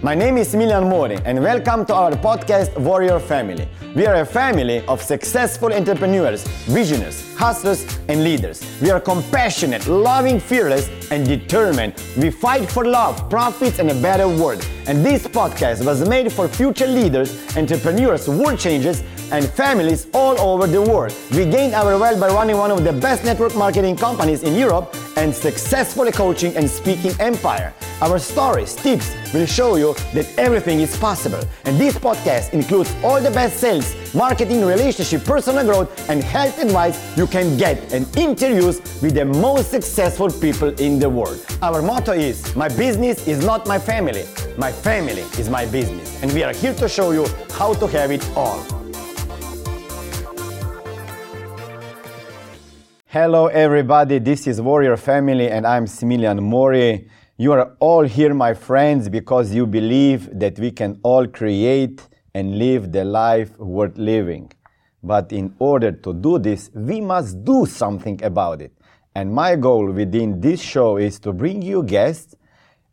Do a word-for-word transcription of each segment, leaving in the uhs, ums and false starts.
My name is Smiljan Mori and welcome to our podcast Warrior Family. We are a family of successful entrepreneurs, visionaries, hustlers and leaders. We are compassionate, loving, fearless and determined. We fight for love, profits and a better world. And this podcast was made for future leaders, entrepreneurs, world changers and families all over the world. We gained our wealth by running one of the best network marketing companies in Europe and successful coaching and speaking empire. Our stories, tips will show you that everything is possible. And this podcast includes all the best sales, marketing, relationship, personal growth, and health advice you can get and interviews with the most successful people in the world. Our motto is, my business is not my family. My family is my business. And we are here to show you how to have it all. Hello everybody, this is Warrior Family and I'm Smiljan Mori. You are all here, my friends, because you believe that we can all create and live the life worth living. But in order to do this, we must do something about it. And my goal within this show is to bring you guests,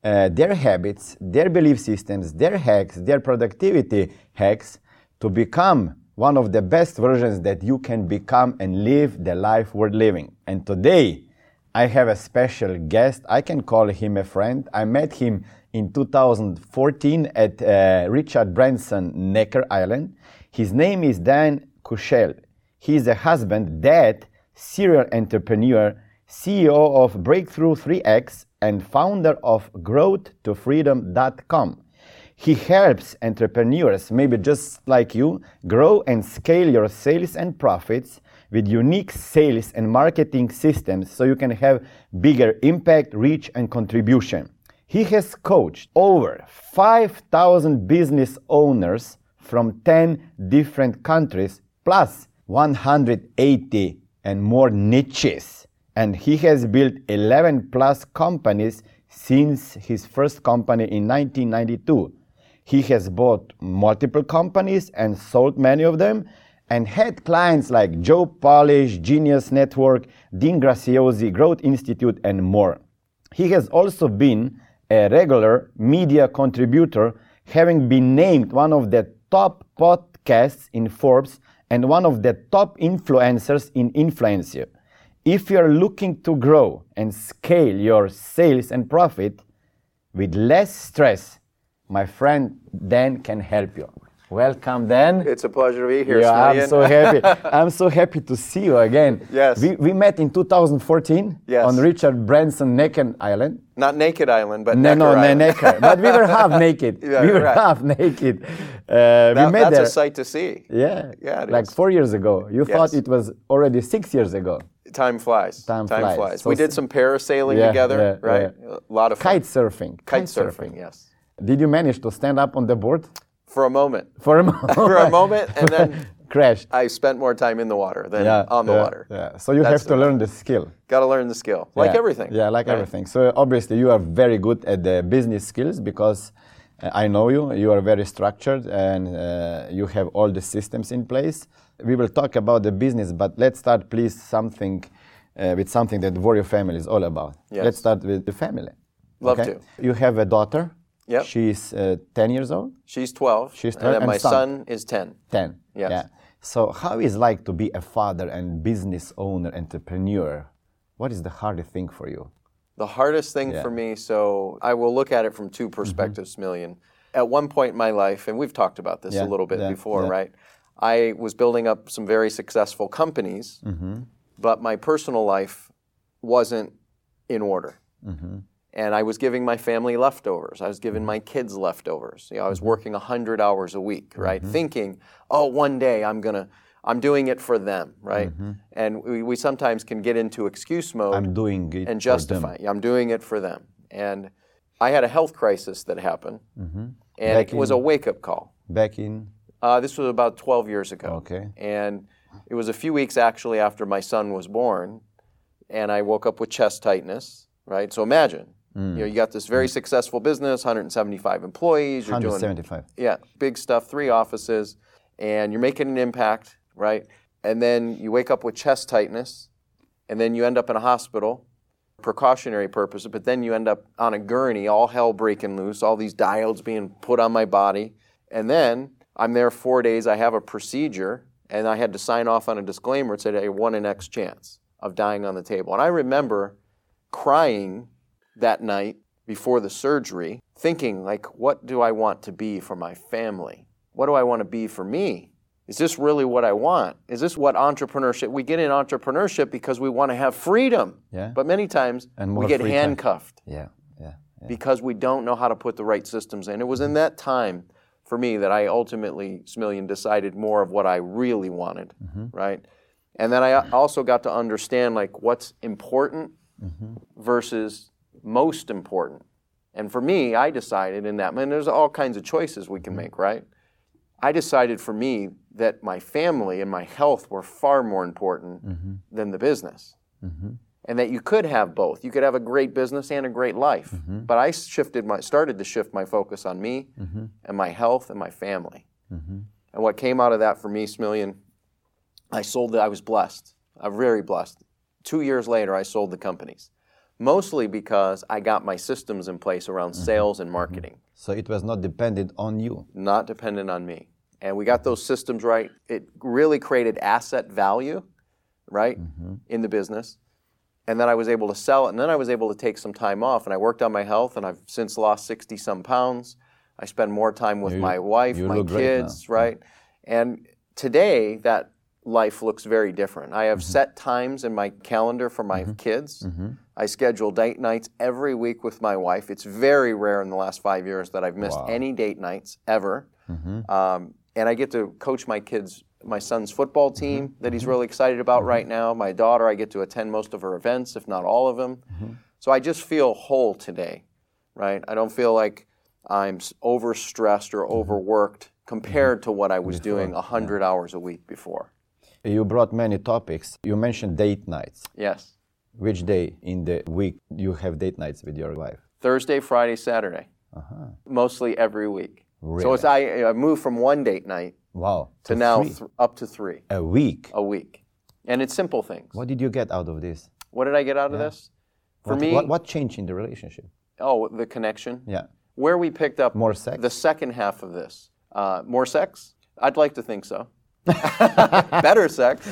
uh, their habits, their belief systems, their hacks, their productivity hacks, to become one of the best versions that you can become and live the life worth living. And today, I have a special guest. I can call him a friend. I met him in two thousand fourteen at uh, Richard Branson, Necker Island. His name is Dan Kuschel. He is a husband, dad, serial entrepreneur, C E O of Breakthrough three X and founder of Growth To Freedom dot com. He helps entrepreneurs, maybe just like you, grow and scale your sales and profits with unique sales and marketing systems so you can have bigger impact, reach and contribution. He has coached over five thousand business owners from ten different countries, plus one hundred eighty and more niches. And he has built eleven plus companies since his first company in nineteen ninety-two. He has bought multiple companies and sold many of them, and had clients like Joe Polish, Genius Network, Dean Graziosi, Growth Institute, and more. He has also been a regular media contributor, having been named one of the top podcasts in Forbes and one of the top influencers in Influencia. If you're looking to grow and scale your sales and profit with less stress, my friend Dan can help you. Welcome, Dan. It's a pleasure to be here. Yeah, Smiljan. I'm so happy. I'm so happy to see you again. Yes. We, we met in two thousand fourteen yes. on Richard Branson Necker Island. Not Naked Island, but no, Necker no, Island. No, Necker. But we were half naked. Yeah, we were right. half naked. Uh, that, we met that's there. a sight to see. Yeah. Yeah. It like is. four years ago. You yes. thought it was already six years ago. Time flies. Time, Time flies. flies. So we did some parasailing yeah, together, yeah, right? Yeah. A lot of fun. Kite surfing. Kite, Kite surfing. surfing. Yes. Did you manage to stand up on the board? For a moment. For a moment. For a moment, and then crashed. I spent more time in the water than yeah, on the yeah, water. Yeah. So you That's have to learn the skill. Got to learn the skill, like yeah. everything. Yeah, like right. everything. So obviously you are very good at the business skills because uh, I know you. You are very structured and uh, you have all the systems in place. We will talk about the business, but let's start, please, something uh, with something that Warrior Family is all about. Yes. Let's start with the family. Love okay? to. You have a daughter. Yep. She's uh, ten years old? She's twelve. She's twelve. And, then and my son. son is ten. ten. Yes. Yeah. So how is it like to be a father and business owner, entrepreneur? What is the hardest thing for you? The hardest thing yeah. for me, so I will look at it from two perspectives, mm-hmm. Smiljan. At one point in my life, and we've talked about this yeah, a little bit yeah, before, yeah. right? I was building up some very successful companies, mm-hmm. but my personal life wasn't in order. Mm-hmm. And I was giving my family leftovers. I was giving my kids leftovers. You know, I was working one hundred hours a week, right? Mm-hmm. Thinking, oh, one day I'm gonna, I'm doing it for them, right? Mm-hmm. And we, we sometimes can get into excuse mode. I'm doing it and justify. For them. I'm doing it for them. And I had a health crisis that happened, mm-hmm. and back it was in, a wake-up call. Back in? Uh, this was about twelve years ago. Okay. And it was a few weeks actually after my son was born, and I woke up with chest tightness, right? So imagine. Mm. You know, you got this very successful business, one hundred seventy-five employees. You're one hundred seventy-five. Doing, yeah, big stuff, three offices, and you're making an impact, right? And then you wake up with chest tightness, and then you end up in a hospital, precautionary purposes, but then you end up on a gurney, all hell breaking loose, all these diodes being put on my body. And then I'm there four days, I have a procedure, and I had to sign off on a disclaimer that said, I won an X chance of dying on the table. And I remember crying that night before the surgery, thinking, like, what do I want to be for my family? What do I want to be for me? Is this really what I want? Is this what entrepreneurship? We get in entrepreneurship because we want to have freedom. Yeah. But many times we get handcuffed. Yeah. Yeah. Yeah. Because we don't know how to put the right systems in. It was in that time for me that I ultimately, Smiljan, decided more of what I really wanted, mm-hmm. right? And then I also got to understand, like, what's important mm-hmm. versus most important. And for me, I decided in that, and there's all kinds of choices we can make, right? I decided for me that my family and my health were far more important mm-hmm. than the business. Mm-hmm. And that you could have both. You could have a great business and a great life. Mm-hmm. But I shifted my, started to shift my focus on me mm-hmm. and my health and my family. Mm-hmm. And what came out of that for me, Smiljan, I sold it. I was blessed. I'm very blessed. Two years later, I sold the companies. Mostly because I got my systems in place around mm-hmm. sales and marketing. Mm-hmm. So it was not dependent on you? Not dependent on me. And we got those systems right. It really created asset value, right, mm-hmm. in the business. And then I was able to sell it. And then I was able to take some time off. And I worked on my health. And I've since lost sixty-some pounds. I spend more time with you, my wife, my kids, right? Yeah. And today, that life looks very different. I have mm-hmm. set times in my calendar for my mm-hmm. kids. Mm-hmm. I schedule date nights every week with my wife. It's very rare in the last five years that I've missed wow. any date nights ever. Mm-hmm. Um, and I get to coach my kids, my son's football team mm-hmm. that he's really excited about mm-hmm. right now. My daughter, I get to attend most of her events, if not all of them. Mm-hmm. So I just feel whole today, right? I don't feel like I'm overstressed or overworked compared to what I was before, doing one hundred yeah. hours a week before. You brought many topics. You mentioned date nights. Yes. Which day in the week you have date nights with your wife? Thursday, Friday, Saturday. Uh-huh. Mostly every week. Really? So it's, I, I moved from one date night wow. to so now th- up to three. A week? A week. And it's simple things. What did you get out of this? What did I get out yeah. of this? For what, me... What, what changed in the relationship? Oh, the connection. Yeah. Where we picked up... More sex? The second half of this. Uh, more sex? I'd like to think so. Better sex.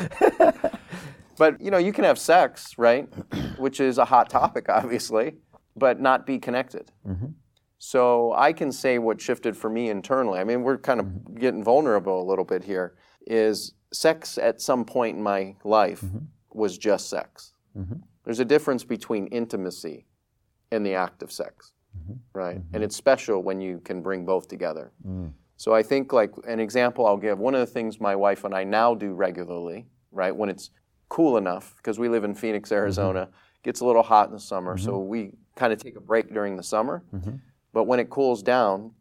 But, you know, you can have sex, right, which is a hot topic, obviously, but not be connected. Mm-hmm. So I can say what shifted for me internally. I mean, we're kind of mm-hmm. getting vulnerable a little bit here, is sex at some point in my life mm-hmm. was just sex. Mm-hmm. There's a difference between intimacy and the act of sex, mm-hmm. right? Mm-hmm. And it's special when you can bring both together. Mm. So I think, like, an example I'll give, one of the things my wife and I now do regularly, right, when it's cool enough, because we live in Phoenix, Arizona, mm-hmm. gets a little hot in the summer, mm-hmm. so we kind of take a break during the summer. Mm-hmm. But when it cools down,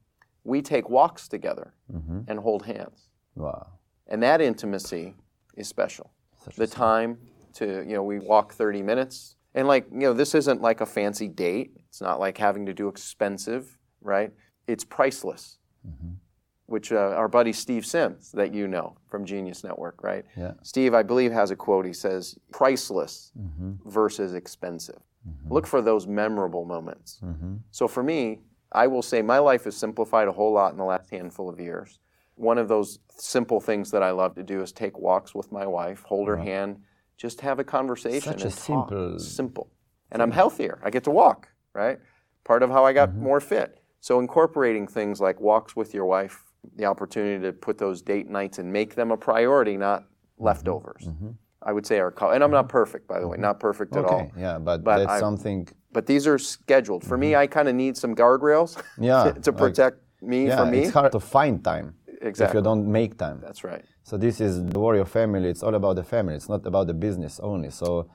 we take walks together mm-hmm. and hold hands. Wow. And that intimacy is special. Such the time to, you know, we walk thirty minutes. And, like, you know, this isn't like a fancy date. It's not like having to do expensive, right? It's priceless. Mm-hmm. Which uh, our buddy Steve Sims, that you know from Genius Network, right? Yeah. Steve, I believe, has a quote. He says, priceless mm-hmm. versus expensive. Mm-hmm. Look for those memorable moments. Mm-hmm. So for me, I will say my life has simplified a whole lot in the last handful of years. One of those simple things that I love to do is take walks with my wife, hold her right. hand, just have a conversation. Such and a talk. simple... Simple. And simple. I'm healthier. I get to walk, right? Part of how I got mm-hmm. more fit. So incorporating things like walks with your wife, the opportunity to put those date nights and make them a priority, not leftovers. Mm-hmm. I would say our call. And I'm not perfect, by the way, not perfect okay. at all. Yeah, but, but that's I, something... But these are scheduled. For mm-hmm. me, I kind of need some guardrails yeah, to, to protect like, me yeah, from me. It's hard to find time exactly. if you don't make time. That's right. So this is the Warrior Family. It's all about the family. It's not about the business only. So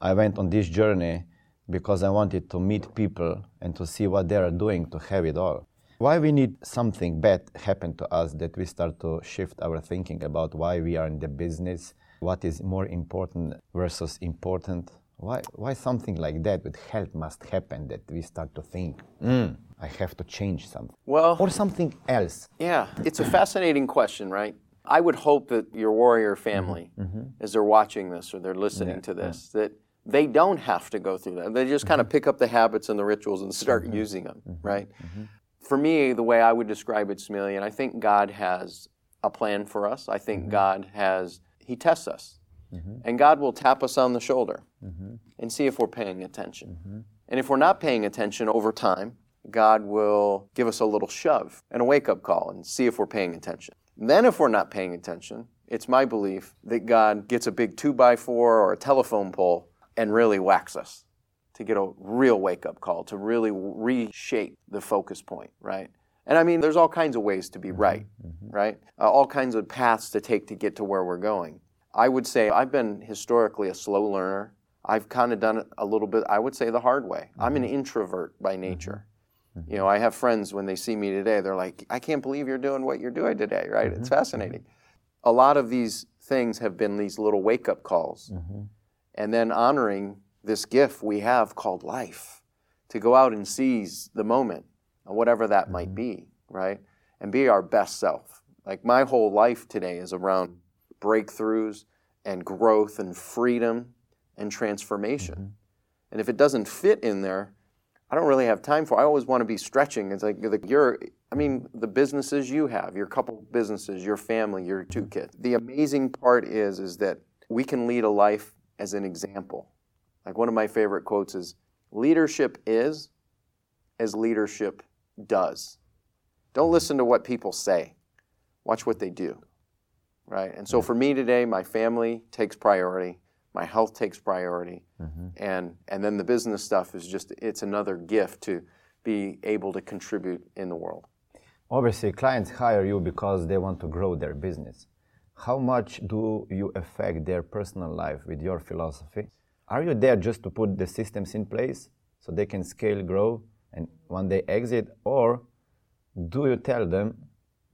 I went on this journey because I wanted to meet people and to see what they are doing to have it all. Why we need something bad happen to us that we start to shift our thinking about why we are in the business, what is more important versus important. Why why something like that with health must happen that we start to think, mm, I have to change something. Well, or something else. Yeah, it's a fascinating question, right? I would hope that your warrior family, mm-hmm. as they're watching this or they're listening yeah, to this, yeah. that they don't have to go through that. They just kind of pick up the habits and the rituals and start mm-hmm. using them, mm-hmm. right? Mm-hmm. For me, the way I would describe it, Smiljan, I think God has a plan for us. I think mm-hmm. God has, he tests us. Mm-hmm. And God will tap us on the shoulder mm-hmm. and see if we're paying attention. Mm-hmm. And if we're not paying attention over time, God will give us a little shove and a wake-up call and see if we're paying attention. And then if we're not paying attention, it's my belief that God gets a big two-by-four or a telephone pole and really whacks us to get a real wake-up call, to really reshape the focus point, right? And I mean, there's all kinds of ways to be right, mm-hmm. right? Uh, all kinds of paths to take to get to where we're going. I would say I've been historically a slow learner. I've kind of done it a little bit, I would say, the hard way. Mm-hmm. I'm an introvert by nature. Mm-hmm. You know, I have friends, when they see me today, they're like, I can't believe you're doing what you're doing today, right? Mm-hmm. It's fascinating. A lot of these things have been these little wake-up calls. Mm-hmm. And then honoring this gift we have called life, to go out and seize the moment, whatever that mm-hmm. might be, right? And be our best self. Like, my whole life today is around breakthroughs and growth and freedom and transformation. Mm-hmm. And if it doesn't fit in there, I don't really have time for it. I always want to be stretching. It's like you're, I mean, the businesses you have, your couple businesses, your family, your two kids. The amazing part is, is that we can lead a life as an example. Like, one of my favorite quotes is, leadership is as leadership does. Don't listen to what people say. Watch what they do. Right? And so for me today, my family takes priority, my health takes priority, mm-hmm. and and then the business stuff is just, it's another gift to be able to contribute in the world. Obviously, clients hire you because they want to grow their business. How much do you affect their personal life with your philosophy? Are you there just to put the systems in place so they can scale, grow, and one day exit? Or do you tell them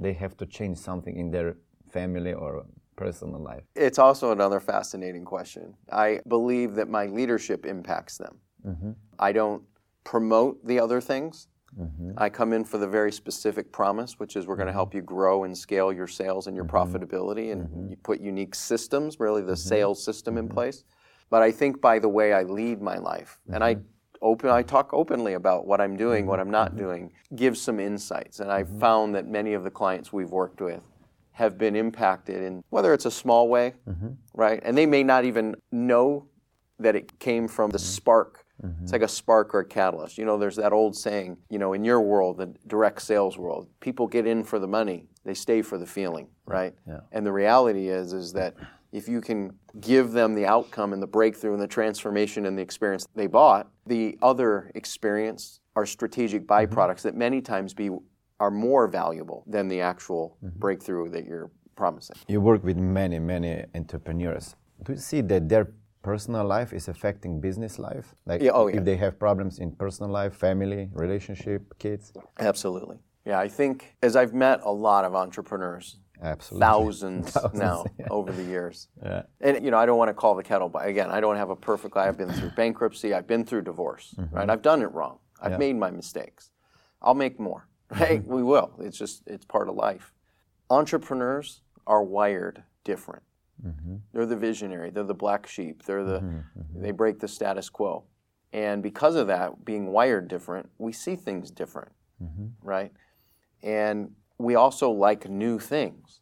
they have to change something in their family or personal life? It's also another fascinating question. I believe that my leadership impacts them. Mm-hmm. I don't promote the other things. Mm-hmm. I come in for the very specific promise, which is we're going to help you grow and scale your sales and your mm-hmm. profitability, and mm-hmm. you put unique systems, really the mm-hmm. sales system mm-hmm. in place. But I think by the way I lead my life, mm-hmm. and I open, I talk openly about what I'm doing, what I'm not mm-hmm. doing, gives some insights. And I've mm-hmm. found that many of the clients we've worked with have been impacted in, whether it's a small way, mm-hmm. right? And they may not even know that it came from the spark. Mm-hmm. It's like a spark or a catalyst. You know, there's that old saying, you know, in your world, the direct sales world, people get in for the money, they stay for the feeling, right? Yeah. And the reality is, is that if you can give them the outcome and the breakthrough and the transformation and the experience they bought, the other experience are strategic byproducts mm-hmm. that many times be are more valuable than the actual mm-hmm. breakthrough that you're promising. You work with many, many entrepreneurs. Do you see that their personal life is affecting business life? Like yeah, oh, yeah. if they have problems in personal life, family, relationship, kids? Absolutely. Yeah, I think as I've met a lot of entrepreneurs, Absolutely. thousands, thousands now yeah. over the years. Yeah. And you know, I don't want to call the kettle black. Again, I don't have a perfect life. I've been through bankruptcy. I've been through divorce. Mm-hmm. Right? I've done it wrong. I've yeah. made my mistakes. I'll make more. Right? We will. It's just, it's part of life. Entrepreneurs are wired different. Mm-hmm. They're the visionary. They're the black sheep. They're the, mm-hmm. they break the status quo. And because of that, being wired different, we see things different, mm-hmm. right? And we also like new things.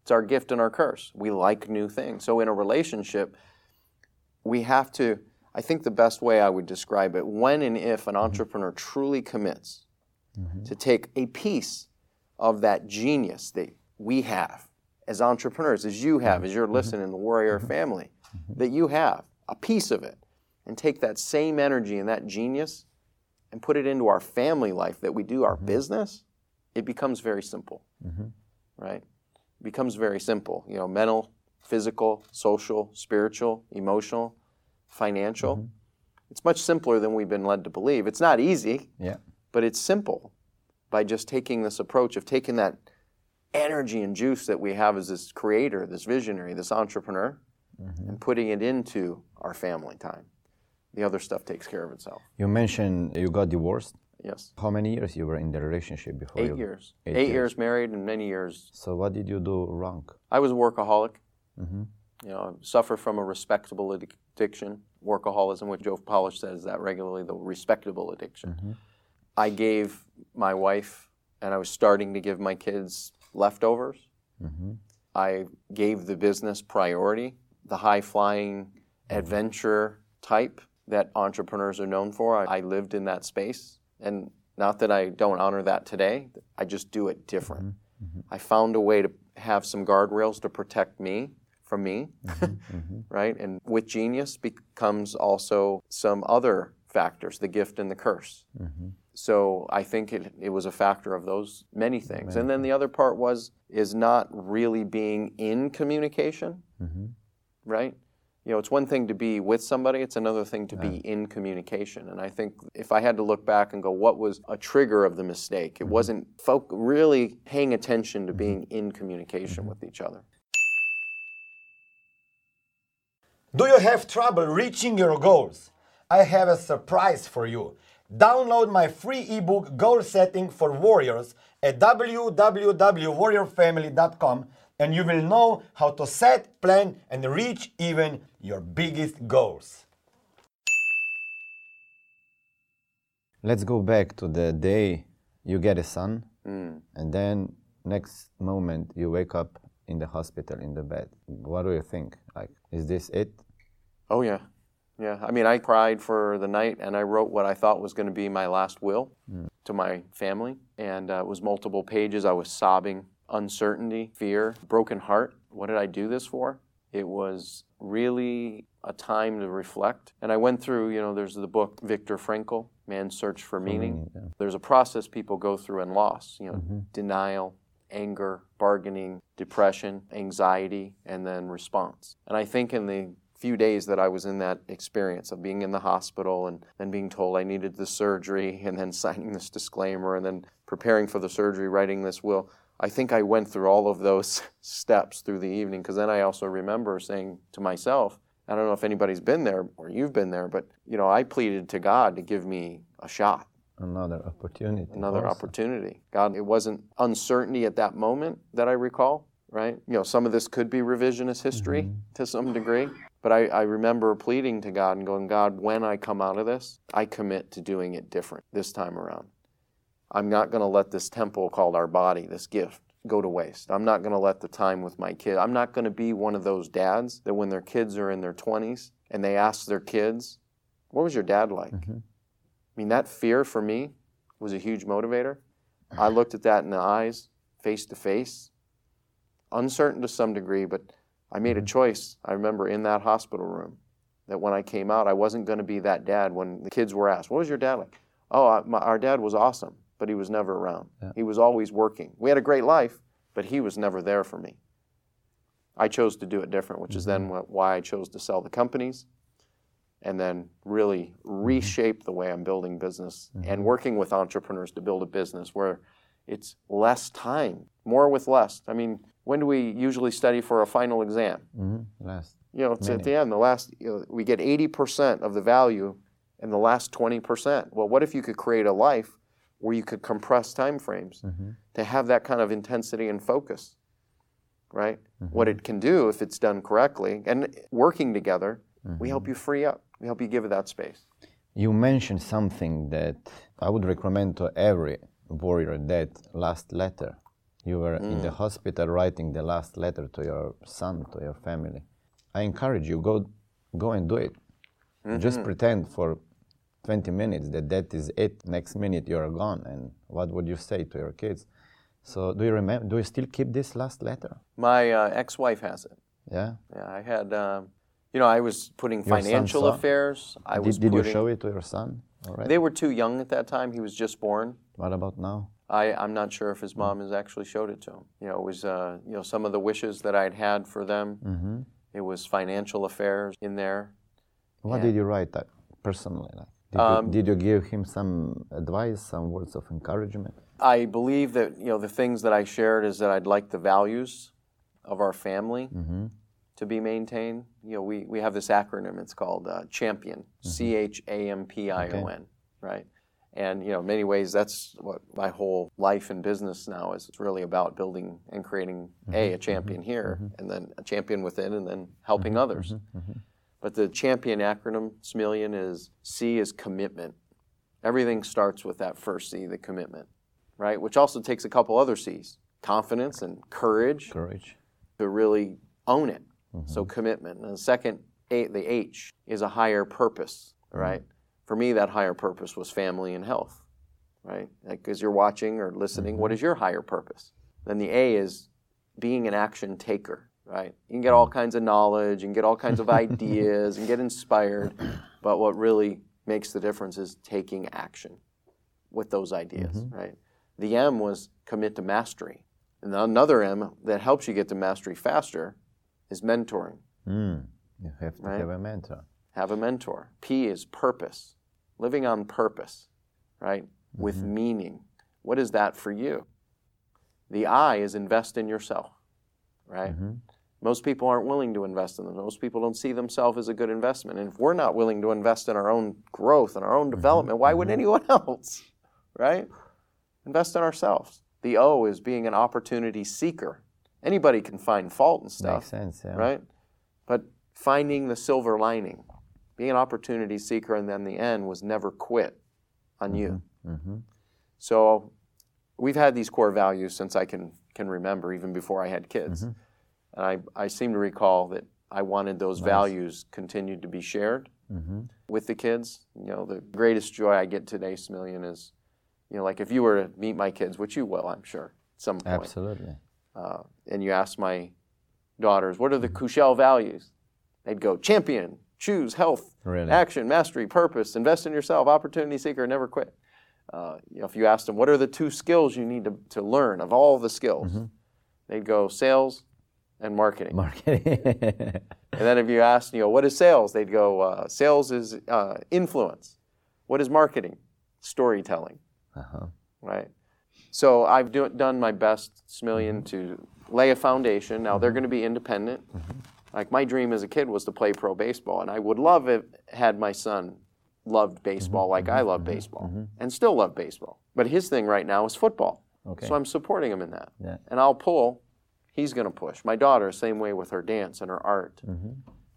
It's our gift and our curse. We like new things. So in a relationship, we have to, I think the best way I would describe it, when and if an entrepreneur truly commits Mm-hmm. to take a piece of that genius that we have as entrepreneurs, as you have, as you're listening, the warrior family, that you have, a piece of it, and take that same energy and that genius and put it into our family life that we do, our mm-hmm. business, it becomes very simple, mm-hmm. right? It becomes very simple, you know, mental, physical, social, spiritual, emotional, financial. Mm-hmm. It's much simpler than we've been led to believe. It's not easy. Yeah. But it's simple by just taking this approach of taking that energy and juice that we have as this creator, this visionary, this entrepreneur, mm-hmm. and putting it into our family time. The other stuff takes care of itself. You mentioned you got divorced. Yes. How many years you were in the relationship before? Eight you... years. Eight, Eight years. years married and many years. So what did you do wrong? I was a workaholic. Mm-hmm. You know, I suffer from a respectable addiction, workaholism, which Joe Polish says that regularly, the respectable addiction. Mm-hmm. I gave my wife, and I was starting to give my kids leftovers. Mm-hmm. I gave the business priority, the high-flying adventure type that entrepreneurs are known for. I, I lived in that space, and not that I don't honor that today, I just do it different. Mm-hmm. I found a way to have some guardrails to protect me from me, mm-hmm. right? And with genius becomes also some other factors, the gift and the curse. Mm-hmm. So I think it, it was a factor of those many things. Right. And then the other part was, is not really being in communication, mm-hmm. right? You know, it's one thing to be with somebody, it's another thing to yeah. be in communication. And I think if I had to look back and go, what was a trigger of the mistake? It mm-hmm. wasn't folk really paying attention to mm-hmm. being in communication mm-hmm. with each other. Do you have trouble reaching your goals? I have a surprise for you. Download my free ebook Goal Setting for Warriors at w w w dot warrior family dot com and you will know how to set, plan, and reach even your biggest goals. Let's go back to the day you get a son, mm. and then next moment you wake up in the hospital in the bed. What do you think? Like, is this it? Oh yeah. Yeah, I mean, I cried for the night, and I wrote what I thought was going to be my last will mm. to my family, and uh, it was multiple pages. I was sobbing, uncertainty, fear, broken heart. What did I do this for? It was really a time to reflect, and I went through, you know, there's the book, Viktor Frankl, Man's Search for Meaning. Mm, yeah. There's a process people go through in loss, you know, mm-hmm. denial, anger, bargaining, depression, anxiety, and then response. And I think in the few days that I was in that experience of being in the hospital and then being told I needed the surgery and then signing this disclaimer and then preparing for the surgery, writing this will, I think I went through all of those steps through the evening, because then I also remember saying to myself, I don't know if anybody's been there or you've been there, but you know, I pleaded to God to give me a shot. Another opportunity. Another also. opportunity. God, it wasn't uncertainty at that moment that I recall, right? You know, some of this could be revisionist history mm-hmm. to some degree. But I, I remember pleading to God and going, God, when I come out of this, I commit to doing it different this time around. I'm not going to let this temple called our body, this gift, go to waste. I'm not going to let the time with my kid. I'm not going to be one of those dads that when their kids are in their twenties and they ask their kids, what was your dad like? Mm-hmm. I mean, that fear for me was a huge motivator. I looked at that in the eyes, face to face, uncertain to some degree, but I made a choice, I remember, in that hospital room, that when I came out, I wasn't going to be that dad when the kids were asked, what was your dad like? Oh, I, my, our dad was awesome, but he was never around. Yeah. He was always working. We had a great life, but he was never there for me. I chose to do it different, which mm-hmm. is then what, why I chose to sell the companies and then really reshape the way I'm building business mm-hmm. and working with entrepreneurs to build a business where it's less time, more with less. I mean, when do we usually study for a final exam? Mm-hmm. Last. You know, it's many. At the end, the last, you know, we get eighty percent of the value in the last twenty percent. Well, what if you could create a life where you could compress time frames mm-hmm. to have that kind of intensity and focus, right? Mm-hmm. What it can do if it's done correctly and working together, mm-hmm. we help you free up. We help you give it that space. You mentioned something that I would recommend to every warrior, that last letter. You were mm. in the hospital writing the last letter to your son, to your family. I encourage you, go go and do it. Mm-hmm. Just pretend for twenty minutes that that is it. Next minute you're gone. And what would you say to your kids? So do you remember? Do you still keep this last letter? My uh, ex-wife has it. Yeah? Yeah, I had, uh, you know, I was putting your financial affairs. I did was did putting, you show it to your son? Already? They were too young at that time. He was just born. What about now? I, I'm not sure if his mom has actually showed it to him. You know, it was uh, you know, some of the wishes that I'd had for them. Mm-hmm. It was financial affairs in there. What and, did you write that personally? Like, did, um, you, did you give him some advice, some words of encouragement? I believe that, you know, the things that I shared is that I'd like the values of our family mm-hmm. to be maintained. You know, we, we have this acronym. It's called uh, CHAMPION, mm-hmm. C H A M P I O N, okay. right? And, you know, in many ways, that's what my whole life and business now is. It's really about building and creating, mm-hmm. a, a champion mm-hmm. here, mm-hmm. and then a champion within, and then helping mm-hmm. others. Mm-hmm. But the champion acronym, Smiljan, is C is commitment. Everything starts with that first C, the commitment, right? Which also takes a couple other C's, confidence and courage, courage. to really own it. Mm-hmm. So commitment. And the second, A, the H, is a higher purpose, right? Mm-hmm. For me, that higher purpose was family and health, right? Like, as you're watching or listening, mm-hmm. what is your higher purpose? Then the A is being an action taker, right? You can get all kinds of knowledge and get all kinds of ideas and get inspired, but what really makes the difference is taking action with those ideas, mm-hmm. right? The M was commit to mastery. And another M that helps you get to mastery faster is mentoring. Mm. You have to right? have a mentor. Have a mentor. P is purpose, living on purpose, right? Mm-hmm. With meaning. What is that for you? The I is invest in yourself, right? Mm-hmm. Most people aren't willing to invest in them. Most people don't see themselves as a good investment. And if we're not willing to invest in our own growth and our own development, mm-hmm. why would anyone else, right? Invest in ourselves. The O is being an opportunity seeker. Anybody can find fault and stuff. Makes sense, yeah. Right? But finding the silver lining. Being an opportunity seeker, and then the end was never quit on mm-hmm. you. Mm-hmm. So we've had these core values since I can can remember, even before I had kids. Mm-hmm. And I, I seem to recall that I wanted those nice. values continued to be shared mm-hmm. with the kids. You know, the greatest joy I get today, Smiljan, is, you know, like if you were to meet my kids, which you will, I'm sure, at some point. Absolutely. Uh, and you ask my daughters, what are the Kuschel values? They'd go, champion. Choose health, really? Action, mastery, purpose, invest in yourself, opportunity seeker, never quit. Uh, you know, if you asked them, what are the two skills you need to, to learn of all the skills? Mm-hmm. They'd go sales and marketing. Marketing. And then if you asked, you know, what is sales? They'd go uh, sales is uh, influence. What is marketing? Storytelling. Uh-huh. Right. So I've do, done my best, Smiljan, mm-hmm. to lay a foundation. Now they're going to be independent. Mm-hmm. Like, my dream as a kid was to play pro baseball, and I would love it had my son loved baseball mm-hmm, like mm-hmm, I love mm-hmm, baseball, mm-hmm. and still love baseball. But his thing right now is football, okay. So I'm supporting him in that. Yeah. And I'll pull, he's going to push. My daughter, same way with her dance and her art. Mm-hmm.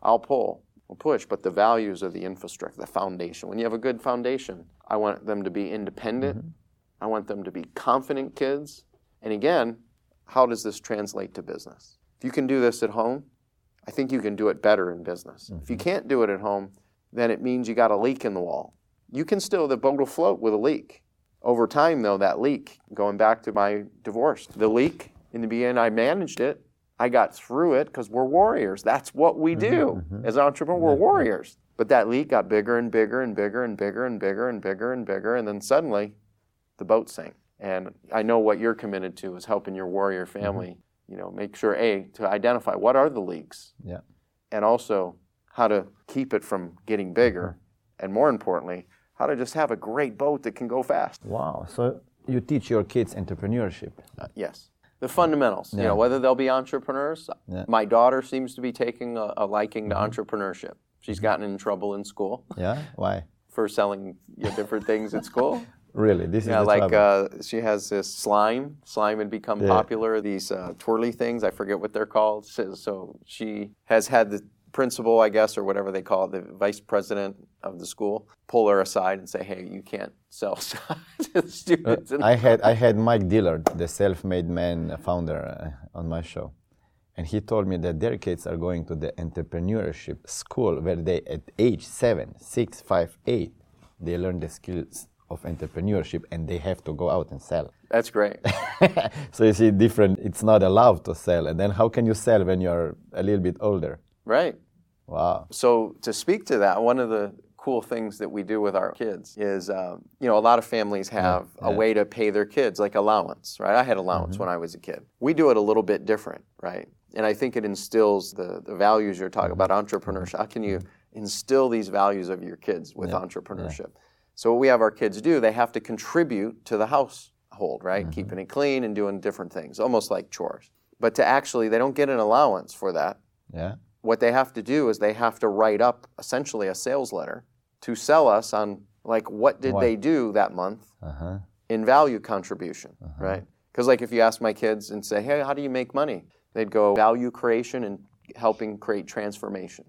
I'll pull, I'll push, but the values are the infrastructure, the foundation. When you have a good foundation, I want them to be independent. Mm-hmm. I want them to be confident kids. And again, how does this translate to business? If you can do this at home, I think you can do it better in business. Mm-hmm. If you can't do it at home, then it means you got a leak in the wall. You can still, the boat will float with a leak. Over time, though, that leak, going back to my divorce, the leak, in the beginning, I managed it. I got through it because we're warriors. That's what we do. Mm-hmm. As entrepreneurs, we're warriors. But that leak got bigger and bigger and bigger and bigger and bigger and bigger and bigger, and then suddenly, the boat sank. And I know what you're committed to is helping your warrior family mm-hmm. you know, make sure, A, to identify what are the leaks, yeah. and also how to keep it from getting bigger, and more importantly, how to just have a great boat that can go fast. Wow, so you teach your kids entrepreneurship. Uh, yes, the fundamentals, yeah. you know, whether they'll be entrepreneurs. Yeah. My daughter seems to be taking a, a liking to mm-hmm. entrepreneurship. She's gotten in trouble in school. Yeah, why? For selling you know, different things at school. Really, this yeah, is the like uh, she has this slime. Slime had become yeah. popular. These uh, twirly things, I forget what they're called. So, so she has had the principal, I guess, or whatever they call it, the vice president of the school, pull her aside and say, "Hey, you can't sell to students." Uh, I had I had Mike Dillard, the self-made man founder, uh, on my show, and he told me that their kids are going to the entrepreneurship school where they, at age seven, six, five, eight, they learn the skills of entrepreneurship, and they have to go out and sell. That's great. So you see, different, it's not allowed to sell. And then how can you sell when you're a little bit older? Right. Wow. So to speak to that, one of the cool things that we do with our kids is, um, you know, a lot of families have yeah. a yeah. way to pay their kids, like allowance, right? I had allowance mm-hmm. when I was a kid. We do it a little bit different, right? And I think it instills the, the values you're talking about, entrepreneurship. How can you instill these values of your kids with yeah. entrepreneurship? Yeah. So what we have our kids do, they have to contribute to the household, right? Mm-hmm. Keeping it clean and doing different things, almost like chores. But to actually, they don't get an allowance for that. Yeah. What they have to do is they have to write up essentially a sales letter to sell us on like what did what? they do that month uh-huh. in value contribution, uh-huh. right? Because like if you ask my kids and say, hey, how do you make money? They'd go value creation and helping create transformation.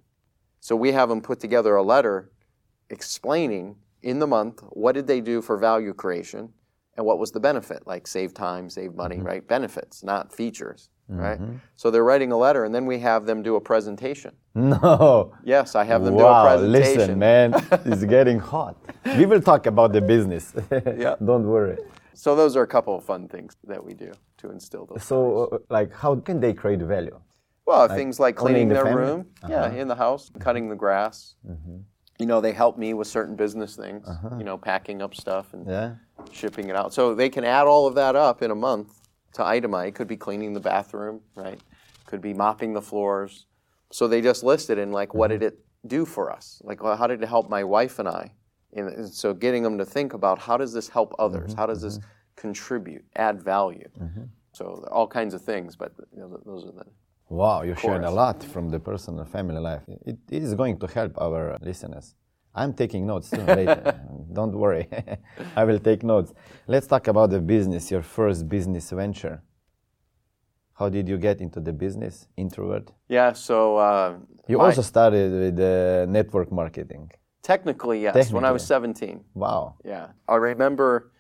So we have them put together a letter explaining in the month what did they do for value creation and what was the benefit, like save time, save money, mm-hmm. right? Benefits, not features, mm-hmm. right? So they're writing a letter, and then we have them do a presentation. No. Yes, I have them wow, do a presentation. Listen, man, it's getting hot. We will talk about the business. Yeah. Don't worry. So those are a couple of fun things that we do to instill those. So, uh, like, how can they create value? Well, like things like cleaning the their family? room, uh-huh. yeah, in the house, cutting the grass. Mm-hmm. You know, they help me with certain business things, uh-huh. you know, packing up stuff and yeah. shipping it out. So they can add all of that up in a month to itemize. It could be cleaning the bathroom, right? Could be mopping the floors. So they just list it in like, mm-hmm. what did it do for us? Like, well, how did it help my wife and I? And so getting them to think about how does this help others? Mm-hmm. How does this contribute, add value? Mm-hmm. So all kinds of things, but you know, those are the... Wow, you're sharing a lot from the personal family life. It, it is going to help our listeners. I'm taking notes soon later. Don't worry. I will take notes. Let's talk about the business, your first business venture. How did you get into the business? Introvert? Yeah, so... Uh, you my, also started with uh, network marketing. Technically, yes, technically. When I was seventeen. Wow. Yeah. I remember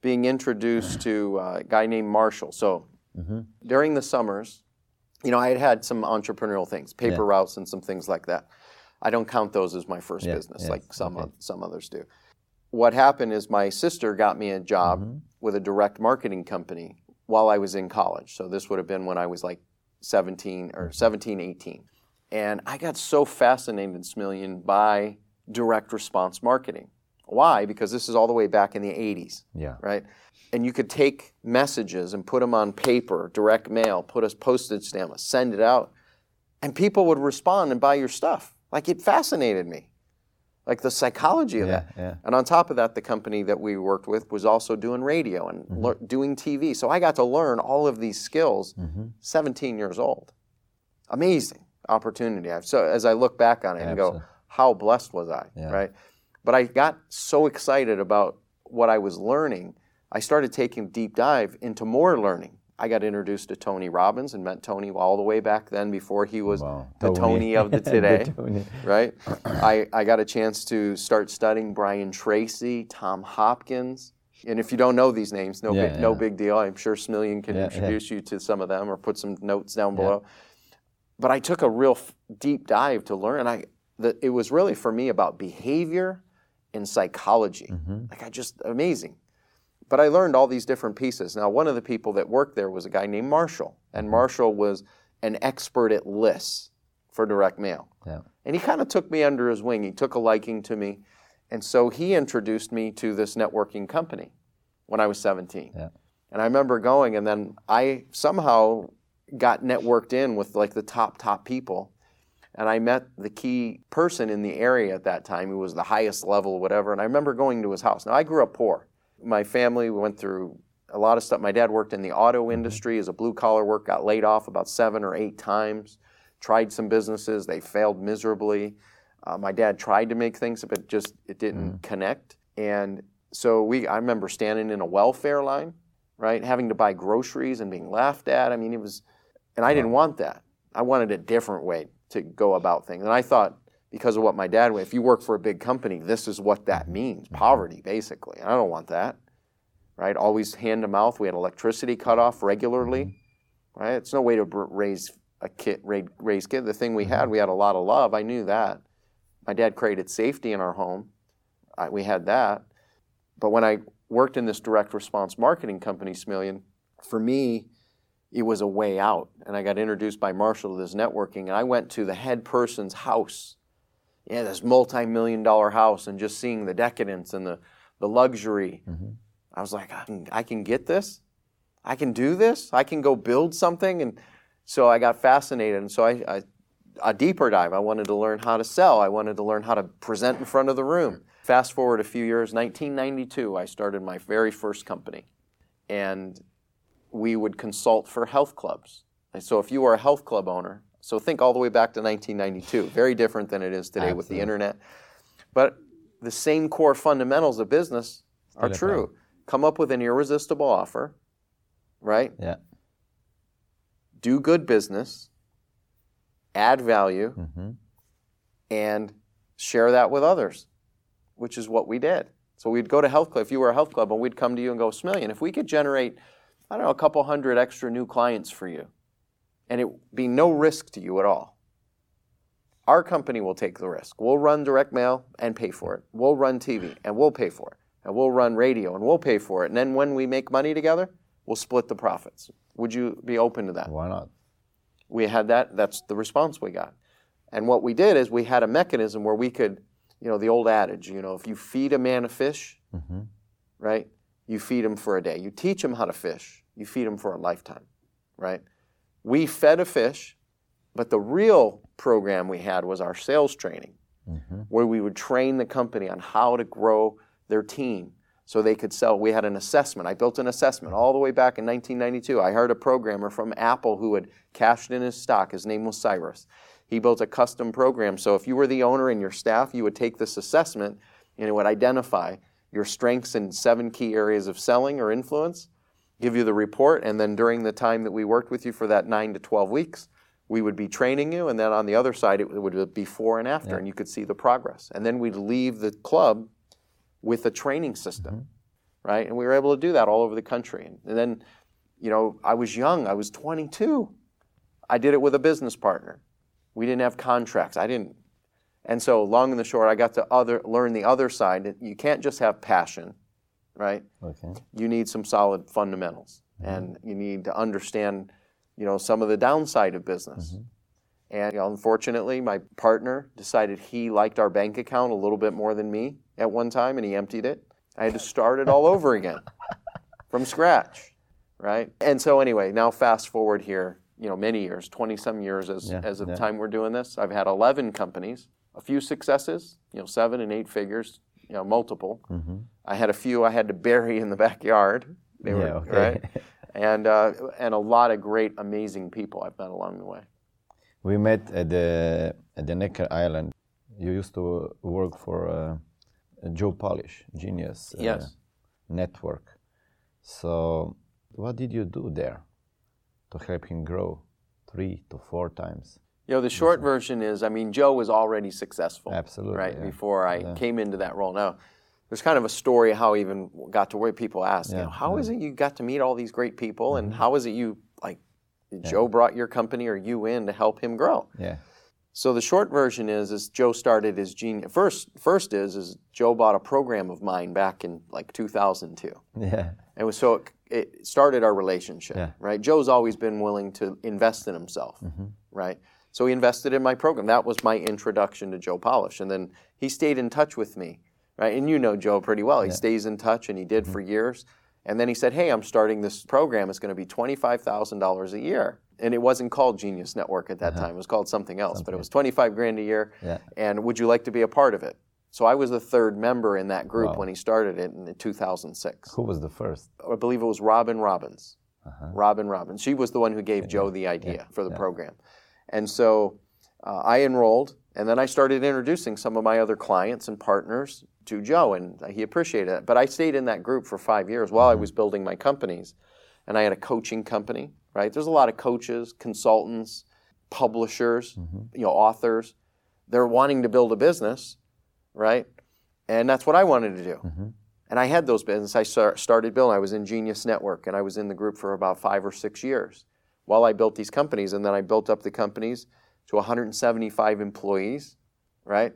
being introduced to a guy named Marshall. So mm-hmm. during the summers... You know, I had had some entrepreneurial things, paper yeah. routes and some things like that. I don't count those as my first yeah. business, yes. like some okay. o- some others do. What happened is my sister got me a job mm-hmm. with a direct marketing company while I was in college. So this would have been when I was like seventeen, or seventeen, eighteen. And I got so fascinated, Smiljan, by direct response marketing. Why? Because this is all the way back in the eighties, yeah. right? And you could take messages and put them on paper, direct mail, put a postage stamp, send it out, and people would respond and buy your stuff. Like, it fascinated me, like the psychology of yeah, that. Yeah. And on top of that, the company that we worked with was also doing radio and mm-hmm. le- doing T V. So I got to learn all of these skills, mm-hmm. seventeen years old. Amazing opportunity. I've, so as I look back on it and Absolutely. go, how blessed was I, yeah. right? But I got so excited about what I was learning, I started taking a deep dive into more learning. I got introduced to Tony Robbins and met Tony all the way back then before he was wow. the Tony. Tony of the today, the Tony. right? I, I got a chance to start studying Brian Tracy, Tom Hopkins. And if you don't know these names, no, yeah, big, yeah. no big deal. I'm sure Smiljan can yeah, introduce yeah. you to some of them or put some notes down below. Yeah. But I took a real f- deep dive to learn. And I, the, it was really for me about behavior and psychology. Mm-hmm. Like I just, amazing. But I learned all these different pieces. Now, one of the people that worked there was a guy named Marshall. And Marshall was an expert at lists for direct mail. Yeah. And he kind of took me under his wing. He took a liking to me. And so he introduced me to this networking company when I was seventeen. Yeah. And I remember going, and then I somehow got networked in with like the top, top people. And I met the key person in the area at that time who was the highest level, whatever. And I remember going to his house. Now, I grew up poor. My family, we went through a lot of stuff. My dad worked in the auto industry as a blue-collar worker, got laid off about seven or eight times, tried some businesses. They failed miserably. Uh, my dad tried to make things, but just it didn't mm. connect. And so we, I remember standing in a welfare line, right, having to buy groceries and being laughed at. I mean, it was, and I didn't want that. I wanted a different way to go about things. And I thought, because of what my dad was, if you work for a big company, this is what that means, poverty, basically. And I don't want that, right? Always hand to mouth. We had electricity cut off regularly, right? It's no way to raise a kid, raise kid. The thing we had, we had a lot of love. I knew that. My dad created safety in our home. I, we had that. But when I worked in this direct response marketing company, Smiljan, for me, it was a way out. And I got introduced by Marshall to this networking, and I went to the head person's house. Yeah, this multi-million dollar house and just seeing the decadence and the, the luxury. Mm-hmm. I was like, I can, I can get this? I can do this? I can go build something? And so I got fascinated. And so I, I a deeper dive. I wanted to learn how to sell. I wanted to learn how to present in front of the room. Fast forward a few years, nineteen ninety-two, I started my very first company. And we would consult for health clubs. And so if you were a health club owner, so think all the way back to nineteen ninety-two. Very different than it is today Absolutely. With the internet. But the same core fundamentals of business are true. Come up with an irresistible offer, right? Yeah. Do good business, add value, mm-hmm. and share that with others, which is what we did. So we'd go to health club, if you were a health club, and we'd come to you and go, Smiljan, if we could generate, I don't know, a couple hundred extra new clients for you, and it would be no risk to you at all, our company will take the risk. We'll run direct mail and pay for it. We'll run T V and we'll pay for it. And we'll run radio and we'll pay for it. And then when we make money together, we'll split the profits. Would you be open to that? Why not? We had that. That's the response we got. And what we did is we had a mechanism where we could, you know, the old adage, you know, if you feed a man a fish, mm-hmm. right, you feed him for a day. You teach him how to fish. You feed him for a lifetime, right? We fed a fish, but the real program we had was our sales training, mm-hmm. where we would train the company on how to grow their team so they could sell. We had an assessment. I built an assessment all the way back in nineteen ninety-two. I hired a programmer from Apple who had cashed in his stock. His name was Cyrus. He built a custom program. So if you were the owner and your staff, you would take this assessment and it would identify your strengths in seven key areas of selling or influence, give you the report, and then during the time that we worked with you for that nine to twelve weeks, we would be training you, and then on the other side, it would be before and after, yeah. and you could see the progress. And then we'd leave the club with a training system, mm-hmm. right? And we were able to do that all over the country. And then, you know, I was young. I was twenty-two. I did it with a business partner. We didn't have contracts. I didn't. And so long and the short, I got to other learn the other side. You can't just have passion, right? Okay. You need some solid fundamentals, mm-hmm. and you need to understand, you know, some of the downside of business. Mm-hmm. And you know, unfortunately, my partner decided he liked our bank account a little bit more than me at one time, and he emptied it. I had to start it all over again from scratch, right? And so anyway, now fast forward here, you know, many years, twenty-some years as, yeah, as of the yeah. time we're doing this. I've had eleven companies, a few successes, you know, seven and eight figures, you know, multiple. Mm-hmm. I had a few I had to bury in the backyard. They were, yeah, okay. right? And, uh, and a lot of great, amazing people I've met along the way. We met at the at the Necker Island. You used to work for uh, Joe Polish, Genius uh, yes. Network. So what did you do there to help him grow three to four times? You know, the short version is, I mean, Joe was already successful. Absolutely. Right yeah. before I yeah. came into that role. Now, there's kind of a story how I even got to where people ask, yeah. you know, how yeah. is it you got to meet all these great people, mm-hmm. and how is it you, like, Joe yeah. brought your company or you in to help him grow. Yeah. So the short version is, is Joe started his genius. First, first is, is Joe bought a program of mine back in like two thousand two. Yeah. And was, so it, it started our relationship, yeah. right? Joe's always been willing to invest in himself, mm-hmm. right? So he invested in my program. That was my introduction to Joe Polish. And then he stayed in touch with me, right? And you know Joe pretty well. He yeah. stays in touch, and he did mm-hmm. for years. And then he said, hey, I'm starting this program. It's going to be twenty-five thousand dollars a year. And it wasn't called Genius Network at that uh-huh. time. It was called something else, something. But it was twenty-five grand a year. Yeah. And would you like to be a part of it? So I was the third member in that group wow. when he started it in two thousand six. Who was the first? I believe it was Robin Robbins. Uh-huh. Robin Robbins. She was the one who gave yeah. Joe the idea yeah. for the yeah. program. And so uh, I enrolled, and then I started introducing some of my other clients and partners to Joe, and he appreciated it. But I stayed in that group for five years while mm-hmm. I was building my companies, and I had a coaching company, right? There's a lot of coaches, consultants, publishers, mm-hmm. you know, authors. They're wanting to build a business, right? And that's what I wanted to do. Mm-hmm. And I had those businesses. I start, started building. I was in Genius Network, and I was in the group for about five or six years while I built these companies, and then I built up the companies to one hundred seventy-five employees, right?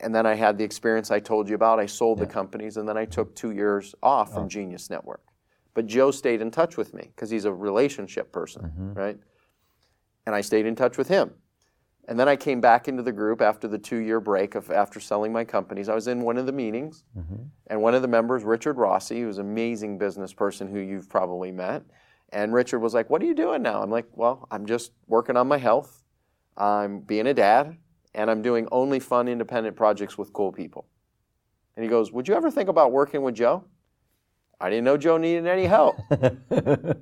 And then I had the experience I told you about. I sold yeah. the companies, and then I took two years off from oh. Genius Network. But Joe stayed in touch with me because he's a relationship person, mm-hmm. right? And I stayed in touch with him. And then I came back into the group after the two-year break of after selling my companies. I was in one of the meetings, mm-hmm. and one of the members, Richard Rossi, who's an amazing business person who you've probably met, and Richard was like, what are you doing now? I'm like, well, I'm just working on my health. I'm being a dad. And I'm doing only fun, independent projects with cool people. And he goes, would you ever think about working with Joe? I didn't know Joe needed any help.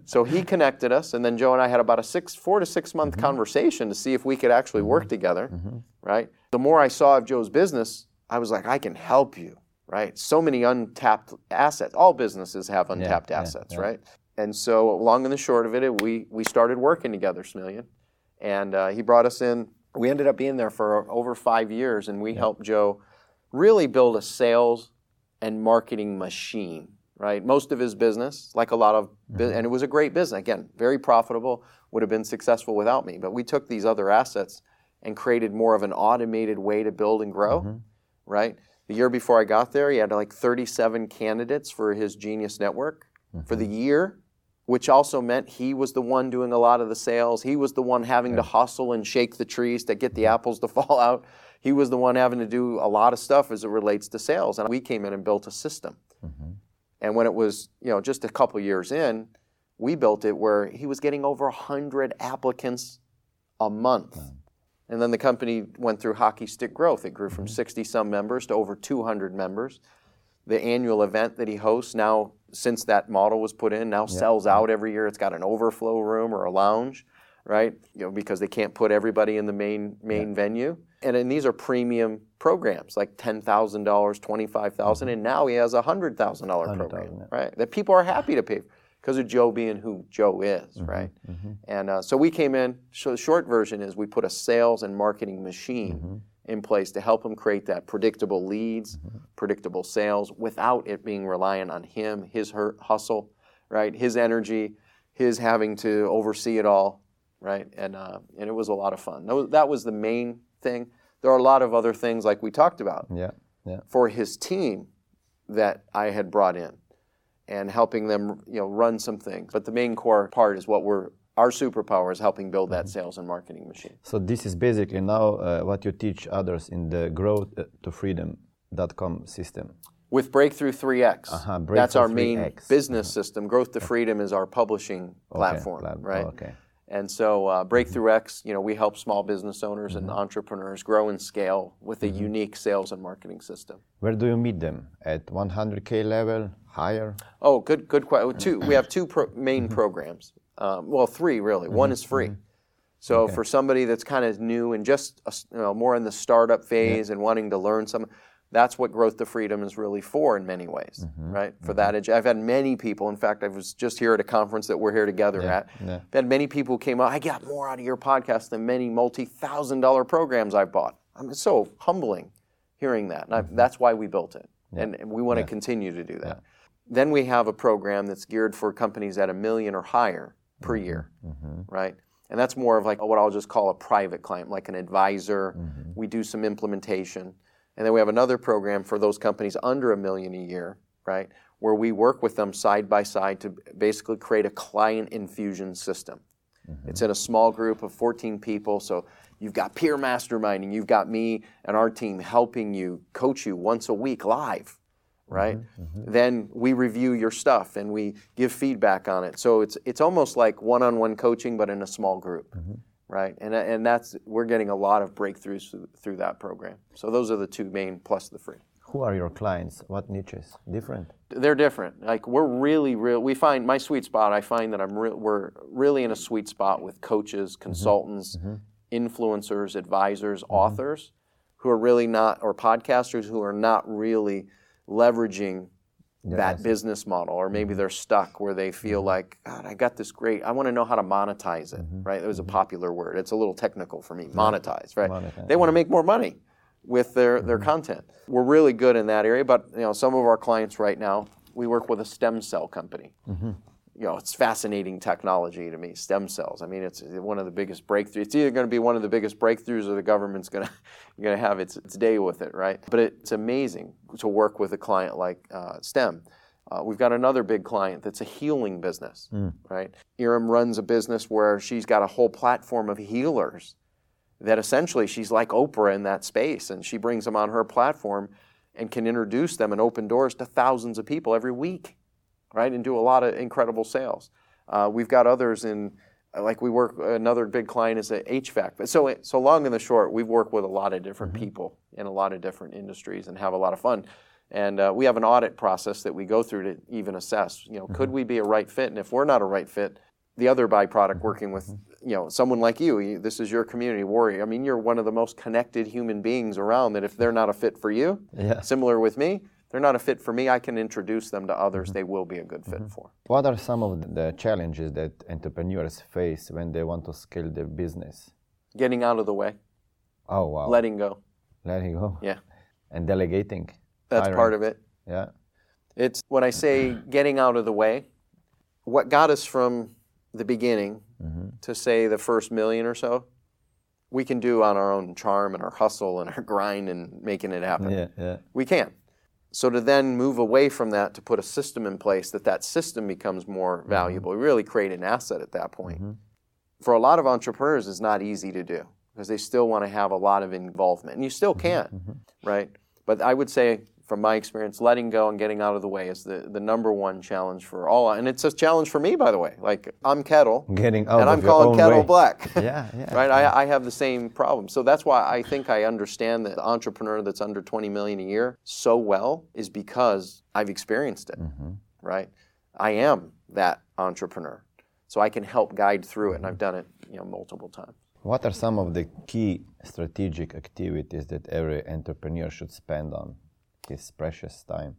So he connected us, and then Joe and I had about a six, four to six month mm-hmm. conversation to see if we could actually work together, mm-hmm. right? The more I saw of Joe's business, I was like, I can help you, right? So many untapped assets. All businesses have untapped yeah, assets, yeah, yeah. right? And so long and the short of it, we we started working together, Smiljan. And uh, he brought us in. We ended up being there for over five years, and we yeah. helped Joe really build a sales and marketing machine, right? Most of his business, like a lot of, mm-hmm. and it was a great business. Again, very profitable, would have been successful without me. But we took these other assets and created more of an automated way to build and grow, mm-hmm. right? The year before I got there, he had like thirty-seven candidates for his Genius Network mm-hmm. for the year, which also meant he was the one doing a lot of the sales. He was the one having yeah. to hustle and shake the trees to get the apples to fall out. He was the one having to do a lot of stuff as it relates to sales. And we came in and built a system. Mm-hmm. And when it was, you know, just a couple years in, we built it where he was getting over one hundred applicants a month. Mm-hmm. And then the company went through hockey stick growth. It grew from sixty-some members to over two hundred members. The annual event that he hosts now, since that model was put in, now yeah. sells out every year. It's got an overflow room or a lounge, right? You know, because they can't put everybody in the main main yeah. venue. And, and these are premium programs, like ten thousand dollars, twenty-five thousand dollars, and now he has a one hundred thousand dollars program, yeah. right? That people are happy to pay for because of Joe being who Joe is, mm-hmm, right? Mm-hmm. And uh, so we came in, so the short version is we put a sales and marketing machine mm-hmm. in place to help him create that predictable leads, mm-hmm. predictable sales, without it being reliant on him, his hustle, right? His energy, his having to oversee it all, right? And uh, and it was a lot of fun. That was the main thing. There are a lot of other things like we talked about yeah, yeah. for his team that I had brought in, and helping them, you know, run some things. But the main core part is what we're, our superpower is helping build that sales and marketing machine. So this is basically now uh, what you teach others in the Growth to Freedom dot com system. With Breakthrough three X. Uh-huh, Breakthrough That's our three X. Main business uh-huh. system. Growth to Freedom is our publishing okay, platform, pl- right? Okay. And so uh, Breakthrough mm-hmm. X, you know, we help small business owners mm-hmm. and entrepreneurs grow and scale with a mm-hmm. unique sales and marketing system. Where do you meet them? At one hundred K level? Higher? Oh, good, good question. Two, we have two pro- main mm-hmm. programs. Um, well, three really. Mm-hmm. One is free. So okay. for somebody that's kind of new and just a, you know, more in the startup phase yeah. and wanting to learn something, that's what Growth to Freedom is really for in many ways, mm-hmm. right? For mm-hmm. that, edu- I've had many people. In fact, I was just here at a conference that we're here together yeah. at. Yeah. I've had many people who came up, I got more out of your podcast than many multi-thousand dollar programs I've bought. I mean, it's so humbling hearing that. And I've, mm-hmm. that's why we built it. Yeah. And, and we want to yeah. continue to do that. Yeah. Then we have a program that's geared for companies at a million or higher per year, mm-hmm. right? And that's more of like what I'll just call a private client, like an advisor. Mm-hmm. We do some implementation. And then we have another program for those companies under a million a year, right, where we work with them side by side to basically create a client infusion system. Mm-hmm. It's in a small group of fourteen people. So you've got peer masterminding. You've got me and our team helping you, coach you once a week live. Right? Mm-hmm. Then we review your stuff and we give feedback on it. So it's it's almost like one-on-one coaching, but in a small group, mm-hmm. right? And and that's we're getting a lot of breakthroughs through, through that program. So those are the two main plus the free. Who are your clients? What niches? Different? They're different. Like we're really, real. We find my sweet spot. I find that I'm re- we're really in a sweet spot with coaches, consultants, mm-hmm. influencers, advisors, mm-hmm. authors, who are really not, or podcasters who are not really leveraging yeah, that business model, or maybe they're stuck where they feel like, God, I got this great, I want to know how to monetize it, mm-hmm. right? It was a popular word. It's a little technical for me, monetize, right? Monetize. They want to make more money with their, mm-hmm. their content. We're really good in that area, but you know, some of our clients right now, we work with a stem cell company. Mm-hmm. You know, it's fascinating technology to me, stem cells. I mean, it's one of the biggest breakthroughs. It's either going to be one of the biggest breakthroughs or the government's going to going to have its, its day with it, right? But it's amazing to work with a client like uh, STEM. Uh, we've got another big client that's a healing business, mm. right? Hiram runs a business where she's got a whole platform of healers that essentially she's like Oprah in that space, and she brings them on her platform and can introduce them and open doors to thousands of people every week. Right, and do a lot of incredible sales. Uh, we've got others in, like we work, another big client is H V A C. But so, so long and the short, we've worked with a lot of different mm-hmm. people in a lot of different industries and have a lot of fun. And uh, we have an audit process that we go through to even assess, you know, mm-hmm. could we be a right fit? And if we're not a right fit, the other byproduct working with, you know, someone like you, you, this is your community warrior. I mean, you're one of the most connected human beings around that if they're not a fit for you, yeah. similar with me, they're not a fit for me, I can introduce them to others they will be a good fit mm-hmm. for. What are some of the challenges that entrepreneurs face when they want to scale their business? Getting out of the way. Oh, wow. Letting go. Letting go. Yeah. And delegating. That's Hiram. Part of it. Yeah. It's when I say getting out of the way, what got us from the beginning mm-hmm. to say the first million or so, we can do on our own charm and our hustle and our grind and making it happen. Yeah, yeah. We can. So to then move away from that to put a system in place that that system becomes more mm-hmm. valuable, we really create an asset at that point. Mm-hmm. For a lot of entrepreneurs, it's not easy to do because they still want to have a lot of involvement. And you still can, mm-hmm. right? But I would say, from my experience, letting go and getting out of the way is the, the number one challenge for all. And it's a challenge for me, by the way. Like, I'm Kettle, getting out and I'm of calling your own Kettle way. Black. Yeah, yeah. Right? Yeah. I, I have the same problem. So that's why I think I understand that the entrepreneur that's under twenty million a year so well is because I've experienced it, mm-hmm. right? I am that entrepreneur. So I can help guide through it, and I've done it, you know, multiple times. What are some of the key strategic activities that every entrepreneur should spend on his precious time?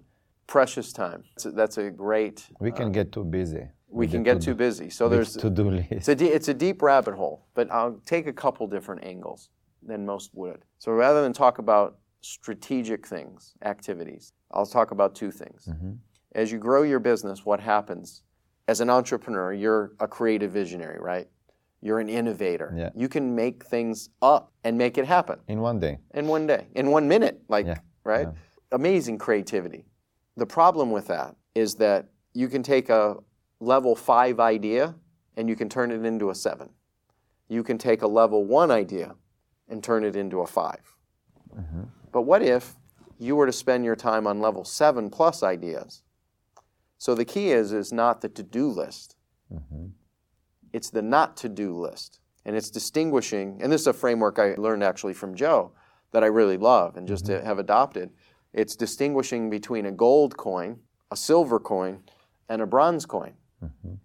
Precious time. So that's a great... We can uh, get too busy. We, we can get, get too busy. So there's... to-do list. It's a, de- it's a deep rabbit hole, but I'll take a couple different angles than most would. So rather than talk about strategic things, activities, I'll talk about two things. Mm-hmm. As you grow your business, what happens? As an entrepreneur, you're a creative visionary, right? You're an innovator. Yeah. You can make things up and make it happen. In one day. In one day. In one minute, like, yeah. right? Yeah. Amazing creativity. The problem with that is that you can take a level five idea and you can turn it into a seven. You can take a level one idea and turn it into a five. Mm-hmm. But what if you were to spend your time on level seven plus ideas? So the key is, is not the to-do list. Mm-hmm. It's the not to-do list. And it's distinguishing, and this is a framework I learned actually from Joe that I really love and just mm-hmm. have adopted. It's distinguishing between a gold coin, a silver coin, and a bronze coin. Mm-hmm.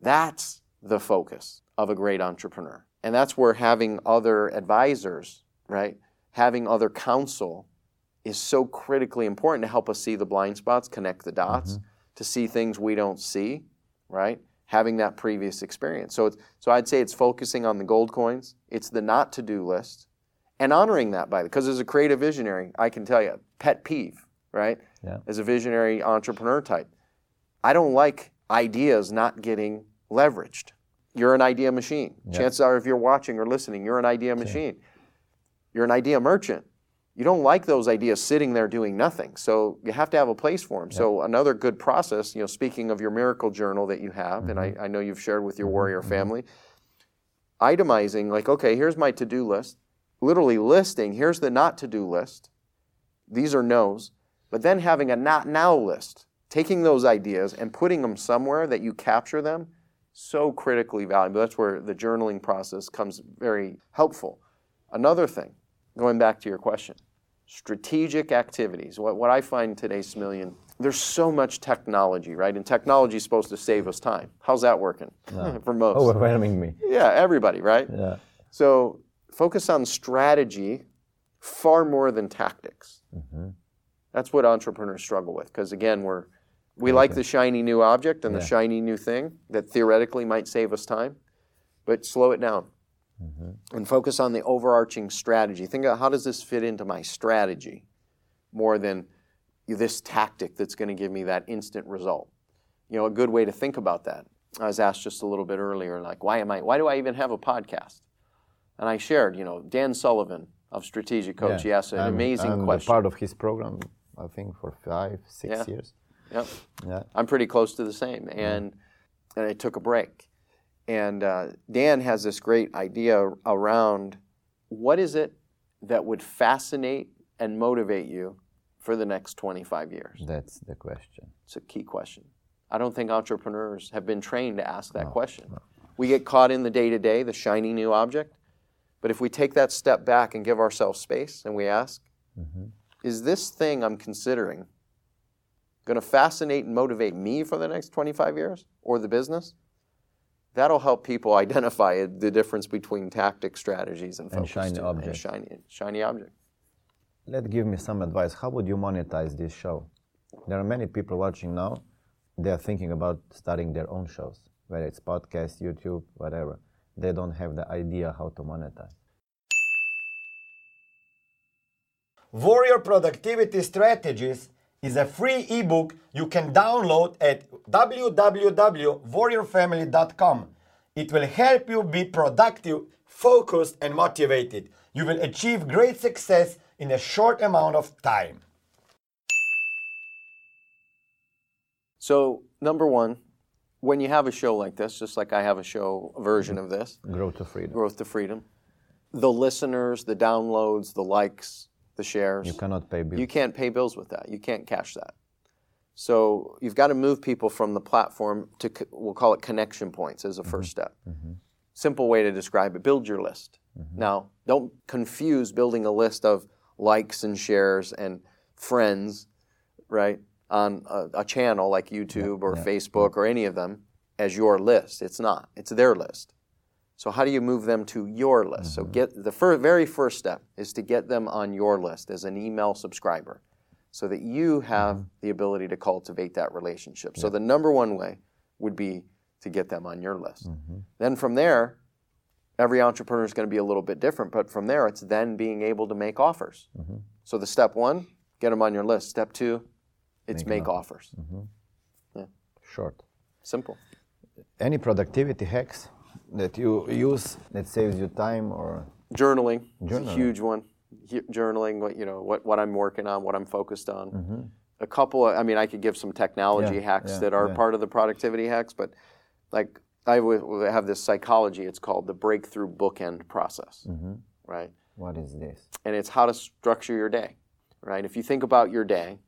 That's the focus of a great entrepreneur. And that's where having other advisors, right, having other counsel is so critically important to help us see the blind spots, connect the dots, mm-hmm. to see things we don't see, right, having that previous experience. So, it's, so I'd say it's focusing on the gold coins, it's the not-to-do list, and honoring that by the, because as a creative visionary, I can tell you, pet peeve, right? Yeah. As a visionary entrepreneur type, I don't like ideas not getting leveraged. You're an idea machine. Yeah. Chances are, if you're watching or listening, you're an idea machine. Yeah. You're an idea merchant. You don't like those ideas sitting there doing nothing. So you have to have a place for them. Yeah. So another good process, you know, speaking of your miracle journal that you have, mm-hmm. and I, I know you've shared with your warrior family, mm-hmm. itemizing, like, okay, here's my to-do list. Literally listing, here's the not to-do list. These are no's. But then having a not now list, taking those ideas and putting them somewhere that you capture them, so critically valuable. That's where the journaling process comes very helpful. Another thing, going back to your question, strategic activities. What, what I find today, Smiljan, there's so much technology, right? And technology is supposed to save us time. How's that working no. for most? Overwhelming me. Yeah, everybody, right? Yeah. So... focus on strategy far more than tactics. Mm-hmm. That's what entrepreneurs struggle with, because again, we're, we okay. like the shiny new object and yeah. the shiny new thing that theoretically might save us time, but slow it down mm-hmm. and focus on the overarching strategy. Think about how does this fit into my strategy more than this tactic that's going to give me that instant result. You know, a good way to think about that. I was asked just a little bit earlier, like, why am I, why do I even have a podcast? And I shared, you know, Dan Sullivan of Strategic Coach, yeah. he asked an I'm, amazing I'm question. I'm part of his program, I think, for five, six yeah. years. Yep. Yeah. I'm pretty close to the same. And, yeah. and I took a break. And uh, Dan has this great idea around what is it that would fascinate and motivate you for the next twenty-five years? That's the question. It's a key question. I don't think entrepreneurs have been trained to ask that no, question. No. We get caught in the day-to-day, the shiny new object. But if we take that step back and give ourselves space and we ask, mm-hmm. is this thing I'm considering going to fascinate and motivate me for the next twenty-five years or the business? That'll help people identify the difference between tactics, strategies, and focus. And shiny object. And shiny, shiny object. Let's give me some advice. How would you monetize this show? There are many people watching now. They are thinking about starting their own shows, whether it's podcast, YouTube, whatever. They don't have the idea how to monetize. Warrior Productivity Strategies is a free ebook you can download at w w w dot warrior family dot com. It will help you be productive, focused, and motivated. You will achieve great success in a short amount of time. So, number one, when you have a show like this, just like I have a show a version of this, Growth to Freedom. Growth to Freedom. The listeners, the downloads, the likes, the shares. You cannot pay bills. You can't pay bills with that. You can't cash that. So you've got to move people from the platform to, we'll call it connection points as a mm-hmm. first step. Mm-hmm. Simple way to describe it, build your list. Mm-hmm. Now, don't confuse building a list of likes and shares and friends, right, on a, a channel like YouTube yeah, or yeah. Facebook or any of them as your list. It's not. It's their list. So how do you move them to your list? Mm-hmm. So get the fir- very first step is to get them on your list as an email subscriber so that you have mm-hmm. the ability to cultivate that relationship. Yeah. So the number one way would be to get them on your list. Mm-hmm. Then from there, every entrepreneur is going to be a little bit different, but from there it's then being able to make offers. Mm-hmm. So the step one, get them on your list. Step two, it's make, make offers. Mm-hmm. Yeah. Short. Simple. Any productivity hacks that you use that saves you time or journaling? journaling. It's a huge one. Journaling, what you know, what, what I'm working on, what I'm focused on. Mm-hmm. A couple of, I mean, I could give some technology yeah, hacks yeah, that are yeah. part of the productivity hacks, but like I w- have this psychology. It's called the breakthrough bookend process, mm-hmm. right? What is this? And it's how to structure your day, right? If you think about your day,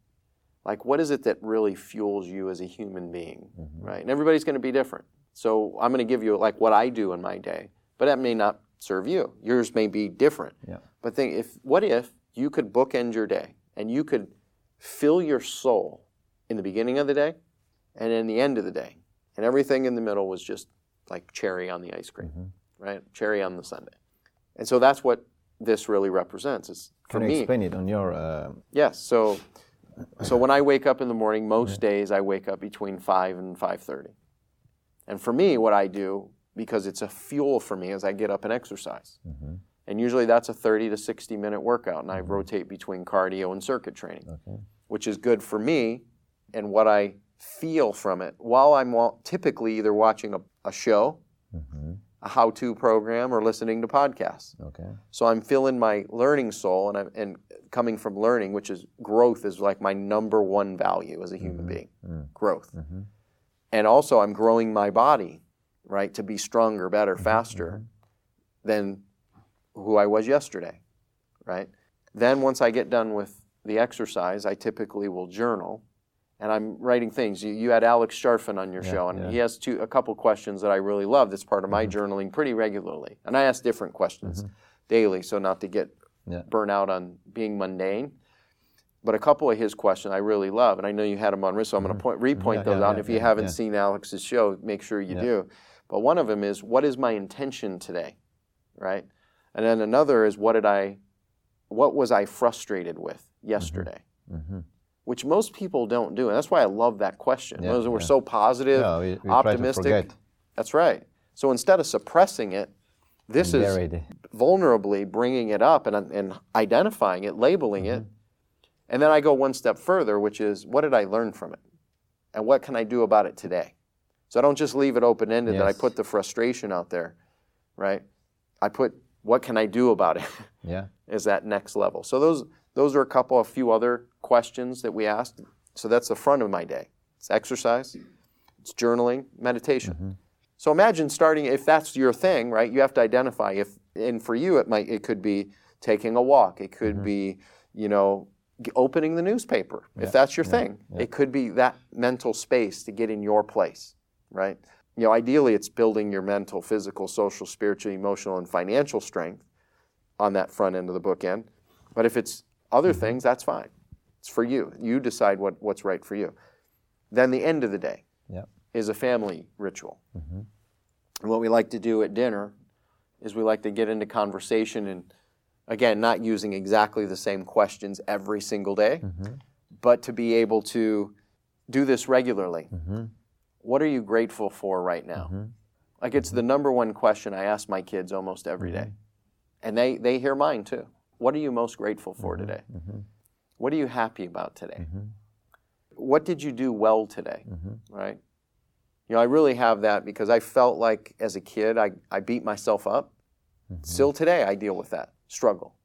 like what is it that really fuels you as a human being, mm-hmm. right? And everybody's going to be different. So I'm going to give you like what I do in my day, but that may not serve you. Yours may be different. Yeah. But think if what if you could bookend your day and you could fill your soul in the beginning of the day and in the end of the day, and everything in the middle was just like cherry on the ice cream, mm-hmm. right? Cherry on the sundae. And so that's what this really represents. It's for Can you me, explain it on your? Uh... Yes. So, so when I wake up in the morning, most yeah. days I wake up between five and five thirty. And for me, what I do, because it's a fuel for me, is I get up and exercise. Mm-hmm. And usually that's a thirty to sixty minute workout, and I mm-hmm. rotate between cardio and circuit training, okay. which is good for me and what I feel from it. While I'm typically either watching a, a show, mm-hmm. a how-to program, or listening to podcasts. Okay. So I'm filling my learning soul, and, I'm, and coming from learning, which is growth is like my number one value as a human mm-hmm. being, mm-hmm. growth. Mm-hmm. And also I'm growing my body, right, to be stronger, better, faster mm-hmm. than who I was yesterday, right? Then once I get done with the exercise, I typically will journal, and I'm writing things. You, you had Alex Charfen on your yeah, show, and yeah. he has two, a couple questions that I really love that's part of my mm-hmm. journaling pretty regularly. And I ask different questions mm-hmm. daily, so not to get yeah. burnt out on being mundane. But a couple of his questions I really love, and I know you had them on, so I'm going to point, repoint yeah, those yeah, out. Yeah, if you yeah, haven't yeah. seen Alex's show, make sure you yeah. do. But one of them is, what is my intention today, right? And then another is, what did I, what was I frustrated with yesterday, mm-hmm. which most people don't do, and that's why I love that question. Yeah, Those, yeah. We're so positive, yeah, we, we optimistic. Try to forget. That's right. So instead of suppressing it, this I'm is buried. vulnerably bringing it up and and identifying it, labeling mm-hmm. it. And then I go one step further, which is, what did I learn from it? And what can I do about it today? So I don't just leave it open-ended, yes. that I put the frustration out there, right? I put, what can I do about it? Yeah. Is that next level. So those those are a couple, a few other questions that we asked. So that's the front of my day. It's exercise, it's journaling, meditation. Mm-hmm. So imagine starting, if that's your thing, right? You have to identify if, and for you, it might, it could be taking a walk. It could mm-hmm. be, you know, opening the newspaper, yeah, if that's your yeah, thing. Yeah. It could be that mental space to get in your place, right? You know, ideally it's building your mental, physical, social, spiritual, emotional, and financial strength on that front end of the bookend. But if it's other mm-hmm. things, that's fine. It's for you. You decide what, what's right for you. Then the end of the day yeah. is a family ritual. Mm-hmm. And what we like to do at dinner is we like to get into conversation and, again, not using exactly the same questions every single day, mm-hmm. but to be able to do this regularly. Mm-hmm. What are you grateful for right now? Mm-hmm. Like, it's the number one question I ask my kids almost every mm-hmm. day. And they, they hear mine too. What are you most grateful for mm-hmm. today? Mm-hmm. What are you happy about today? Mm-hmm. What did you do well today, mm-hmm. right? You know, I really have that because I felt like as a kid, I, I beat myself up. Mm-hmm. Still today, I deal with that struggle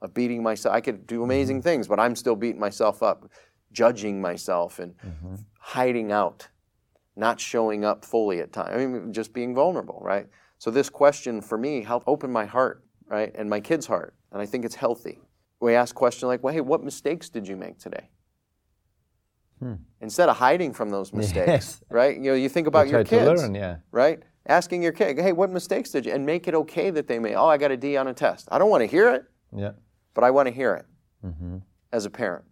of beating myself. I could do amazing mm-hmm. things, but I'm still beating myself up, judging myself and mm-hmm. hiding out, not showing up fully at times. I mean, just being vulnerable, right? So this question for me helped open my heart, right, and my kid's heart, and I think it's healthy. We ask questions like, well, hey, what mistakes did you make today? Hmm. Instead of hiding from those mistakes, yes. right? You know, you think about your kids, to learn, yeah. right? Asking your kid, hey, what mistakes did you, and make it okay that they made, oh, I got a D on a test. I don't want to hear it, yeah. but I want to hear it mm-hmm. as a parent.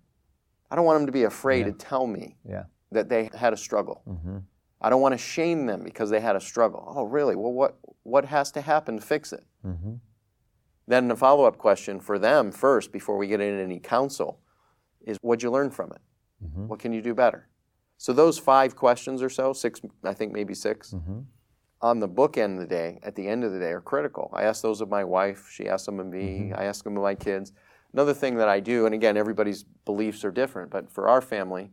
I don't want them to be afraid yeah. to tell me yeah. that they had a struggle. Mm-hmm. I don't want to shame them because they had a struggle. Oh, really? Well, what, what has to happen to fix it? Mm-hmm. Then the follow-up question for them first, before we get into any counsel, is what'd you learn from it? Mm-hmm. What can you do better? So those five questions or so, six, I think maybe six, mm-hmm. on the book end of the day, at the end of the day, are critical. I ask those of my wife. She asks them of me. Mm-hmm. I ask them of my kids. Another thing that I do, and again, everybody's beliefs are different, but for our family,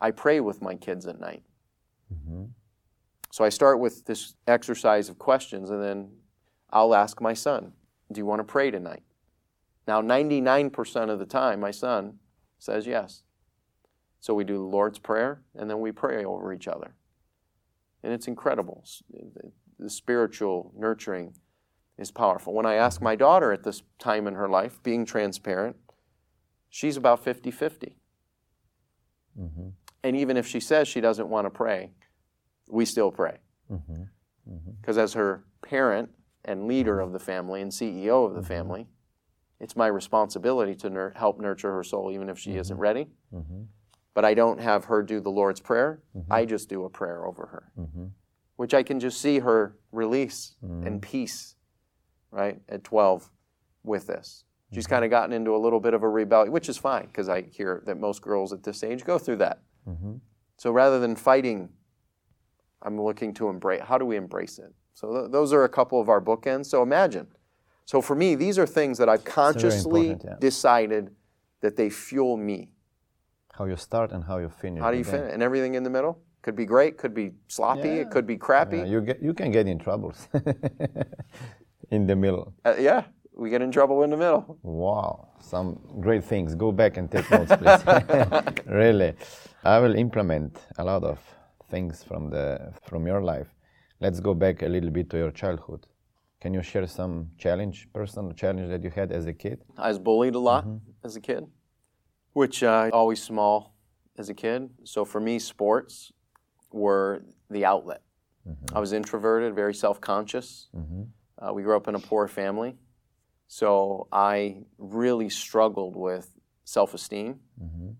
I pray with my kids at night. Mm-hmm. So I start with this exercise of questions, and then I'll ask my son, do you want to pray tonight? Now, ninety-nine percent of the time, my son says yes. So we do the Lord's Prayer, and then we pray over each other. And it's incredible. The spiritual nurturing is powerful. When I ask my daughter at this time in her life, being transparent, she's about fifty-fifty. Mm-hmm. And even if she says she doesn't want to pray, we still pray. Because mm-hmm. mm-hmm. as her parent and leader of the family and C E O of the mm-hmm. family, it's my responsibility to nur- help nurture her soul even if she mm-hmm. isn't ready. Mm-hmm. But I don't have her do the Lord's Prayer. Mm-hmm. I just do a prayer over her, mm-hmm. which I can just see her release mm-hmm. and peace, right, at twelve with this. Mm-hmm. She's kind of gotten into a little bit of a rebellion, which is fine because I hear that most girls at this age go through that. Mm-hmm. So rather than fighting, I'm looking to embrace, how do we embrace it? So th- those are a couple of our bookends. So imagine. So for me, these are things that I've consciously yeah. decided that they fuel me. How you start and how you finish. How do you again. finish? And everything in the middle? Could be great, could be sloppy, yeah. it could be crappy. Yeah, you get, you can get in troubles in the middle. Uh, yeah, we get in trouble in the middle. Wow, some great things. Go back and take notes, please. Really. I will implement a lot of things from the from your life. Let's go back a little bit to your childhood. Can you share some challenge, personal challenge that you had as a kid? I was bullied a lot mm-hmm. as a kid, which I uh, always small as a kid. So for me, sports were the outlet. Mm-hmm. I was introverted, very self-conscious. Mm-hmm. Uh, we grew up in a poor family. So I really struggled with self-esteem, mm-hmm.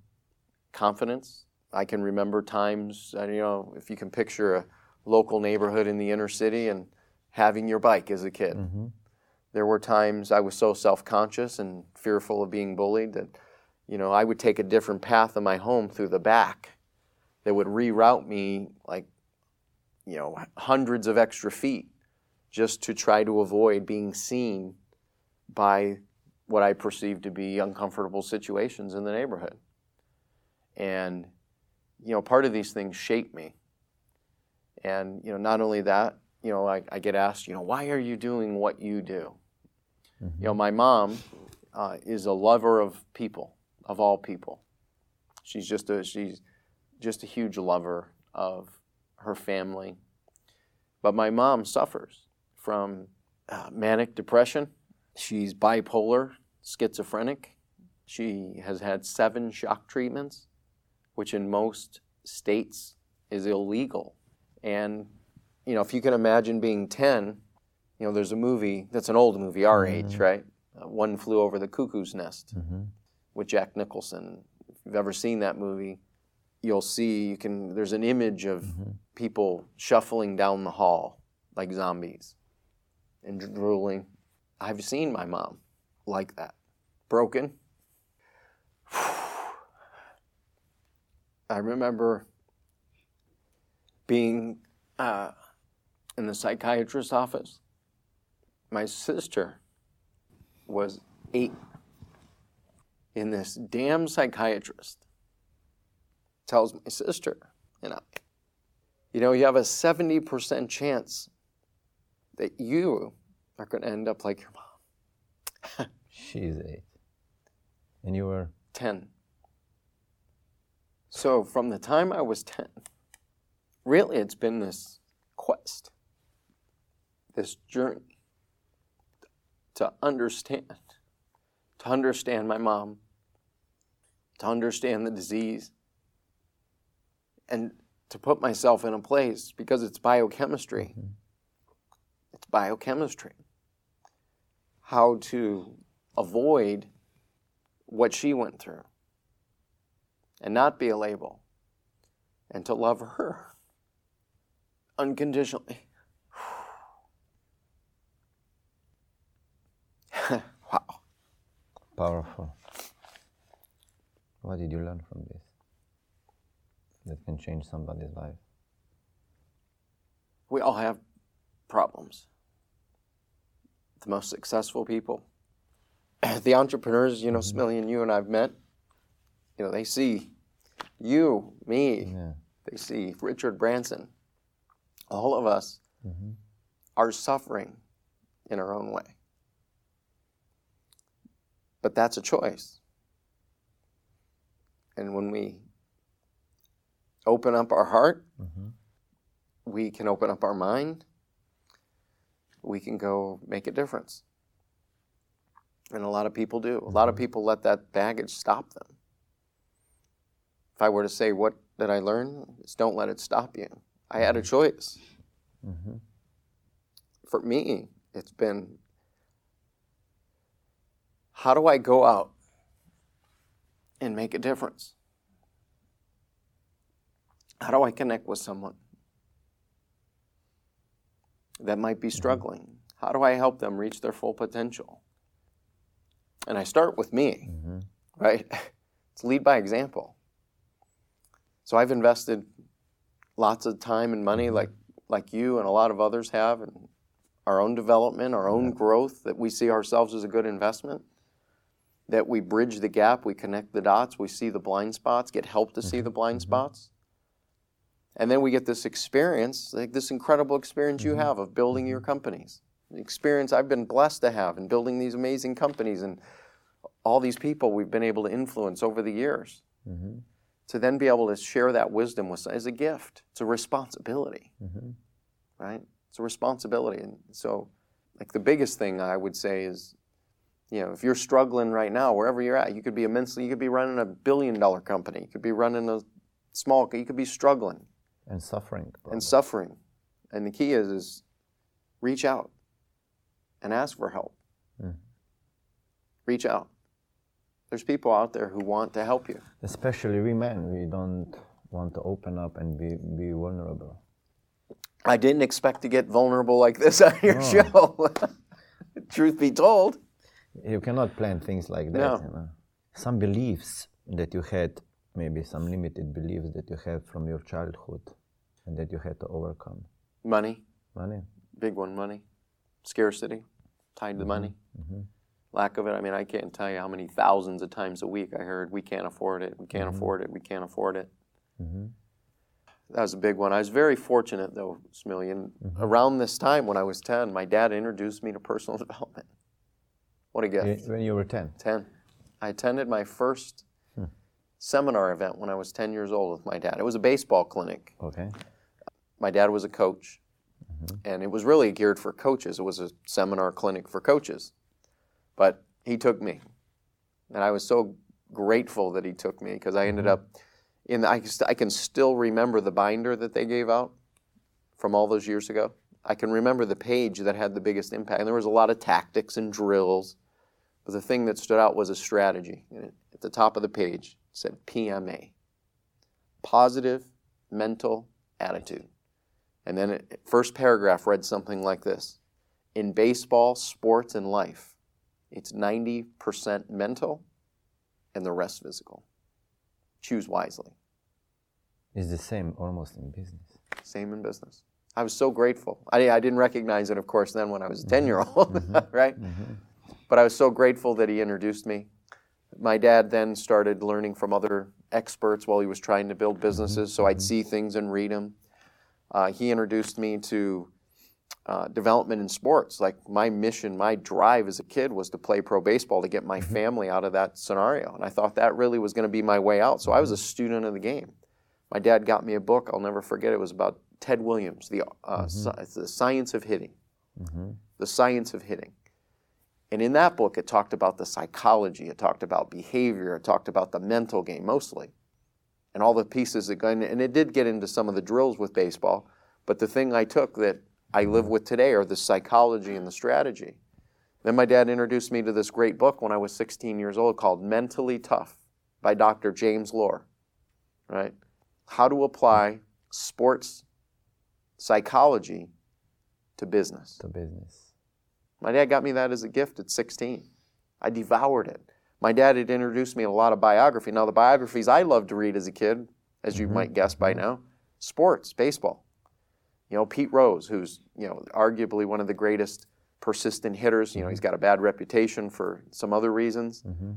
confidence. I can remember times, you know, if you can picture a local neighborhood in the inner city and having your bike as a kid. Mm-hmm. There were times I was so self-conscious and fearful of being bullied that, you know, I would take a different path of my home through the back that would reroute me like, you know, hundreds of extra feet just to try to avoid being seen by what I perceived to be uncomfortable situations in the neighborhood. And, you know, part of these things shaped me. And, you know, not only that, you know, I, I get asked, you know, why are you doing what you do? Mm-hmm. You know, my mom uh, is a lover of people, of all people. She's just a she's just a huge lover of her family. But my mom suffers from uh, manic depression. She's bipolar, schizophrenic. She has had seven shock treatments, which in most states is illegal. And, you know, if you can imagine being ten, you know, there's a movie that's an old movie, our mm-hmm. age, right? Uh, One Flew Over the Cuckoo's Nest. Mm-hmm. With Jack Nicholson. If you've ever seen that movie, you'll see you can. There's an image of mm-hmm. people shuffling down the hall, like zombies and drooling. I've seen my mom like that. Broken. I remember being uh, in the psychiatrist's office. My sister was eight. And this damn psychiatrist tells my sister and I, you know, you have a seventy percent chance that you are going to end up like your mom. She's eight. And you were? ten. So from the time I was ten, really it's been this quest, this journey to understand, to understand my mom, to understand the disease, and to put myself in a place, because it's biochemistry. Mm-hmm. It's biochemistry. How to avoid what she went through and not be a label and to love her unconditionally. Wow. Powerful. What did you learn from this that can change somebody's life? We all have problems. The most successful people, the entrepreneurs, you know, mm-hmm. Smiljan, you and I've met, you know, they see you, me, yeah. They see Richard Branson. All of us mm-hmm. are suffering in our own way. But that's a choice. And when we open up our heart, mm-hmm. we can open up our mind, we can go make a difference. And a lot of people do. Mm-hmm. A lot of people let that baggage stop them. If I were to say, what did I learn? It's don't let it stop you. I had a choice. Mm-hmm. For me, it's been, how do I go out and make a difference? How do I connect with someone that might be struggling? Mm-hmm. How do I help them reach their full potential? And I start with me, mm-hmm. right? It's lead by example. So I've invested lots of time and money, mm-hmm. like like you and a lot of others have, in our own development, our own yeah. growth, that we see ourselves as a good investment, that we bridge the gap, we connect the dots, we see the blind spots, get help to mm-hmm. see the blind mm-hmm. spots. And then we get this experience, like this incredible experience mm-hmm. you have of building your companies. The experience I've been blessed to have in building these amazing companies and all these people we've been able to influence over the years. Mm-hmm. To then be able to share that wisdom with is a gift. It's a responsibility, mm-hmm. right? It's a responsibility. And so, like, the biggest thing I would say is, you know, if you're struggling right now, wherever you're at, you could be immensely, you could be running a billion dollar company. You could be running a small, you could be struggling. And suffering. Probably. And suffering. And the key is, is reach out and ask for help. Mm. Reach out. There's people out there who want to help you. Especially we men, we don't want to open up and be, be vulnerable. I didn't expect to get vulnerable like this on your no. show. Truth be told. You cannot plan things like that. No. You know? Some beliefs that you had, maybe some limited beliefs that you have from your childhood and that you had to overcome. Money. Money. Big one, money. Scarcity, tied to mm-hmm. money. Mm-hmm. Lack of it. I mean, I can't tell you how many thousands of times a week I heard, we can't afford it, we can't mm-hmm. afford it, we can't afford it. Mm-hmm. That was a big one. I was very fortunate, though, Smiljan. Mm-hmm. Around this time, when I was ten, my dad introduced me to personal development. What a gift. When you were ten? ten. I attended my first seminar event when I was ten years old with my dad. It was a baseball clinic. Okay. My dad was a coach, mm-hmm. and it was really geared for coaches. It was a seminar clinic for coaches. But he took me, and I was so grateful that he took me, because I ended mm-hmm. up in the, I, I can still remember the binder that they gave out from all those years ago. I can remember the page that had the biggest impact, and there was a lot of tactics and drills, but the thing that stood out was a strategy. At the top of the page, said P M A, positive mental attitude. And then it, first paragraph read something like this. In baseball, sports, and life, it's ninety percent mental and the rest physical. Choose wisely. It's the same almost in business. Same in business. I was so grateful. I, I didn't recognize it, of course, then when I was a ten-year-old, mm-hmm. right? Mm-hmm. But I was so grateful that he introduced me. My dad then started learning from other experts while he was trying to build businesses, so I'd see things and read them. Uh, he introduced me to uh, development in sports. Like my mission, my drive as a kid was to play pro baseball to get my family out of that scenario, and I thought that really was going to be my way out, so I was a student of the game. My dad got me a book, I'll never forget, it was about Ted Williams, The, uh, mm-hmm. si- the Science of Hitting. Mm-hmm. The Science of Hitting. And in that book, it talked about the psychology, it talked about behavior, it talked about the mental game mostly, and all the pieces that go in. And it did get into some of the drills with baseball, but the thing I took that I live with today are the psychology and the strategy. Then my dad introduced me to this great book when I was sixteen years old called Mentally Tough by Doctor James Lohr, right? How to apply sports psychology to business. To business. My dad got me that as a gift at sixteen. I devoured it. My dad had introduced me to a lot of biography. Now, the biographies I loved to read as a kid, as you mm-hmm. might guess by now, sports, baseball. You know, Pete Rose, who's, you know, arguably one of the greatest persistent hitters. You know, he's got a bad reputation for some other reasons. Mm-hmm.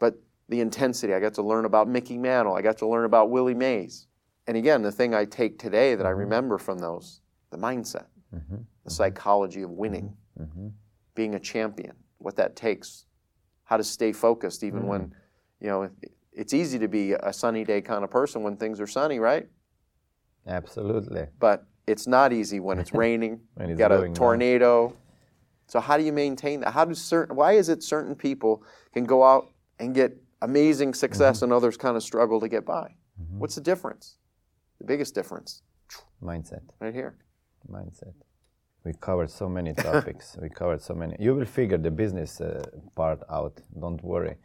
But the intensity, I got to learn about Mickey Mantle. I got to learn about Willie Mays. And again, the thing I take today that I remember from those, the mindset, mm-hmm. the psychology of winning. Mm-hmm. Being a champion, what that takes, how to stay focused even mm-hmm. when, you know, it's easy to be a sunny day kind of person when things are sunny, right? Absolutely. But it's not easy when it's raining, when you it's got a tornado. Down. So how do you maintain that? How do certain? Why is it certain people can go out and get amazing success mm-hmm. and others kind of struggle to get by? Mm-hmm. What's the difference? The biggest difference? Mindset. Right here. Mindset. We covered so many topics. We covered so many. You will figure the business uh, part out. Don't worry.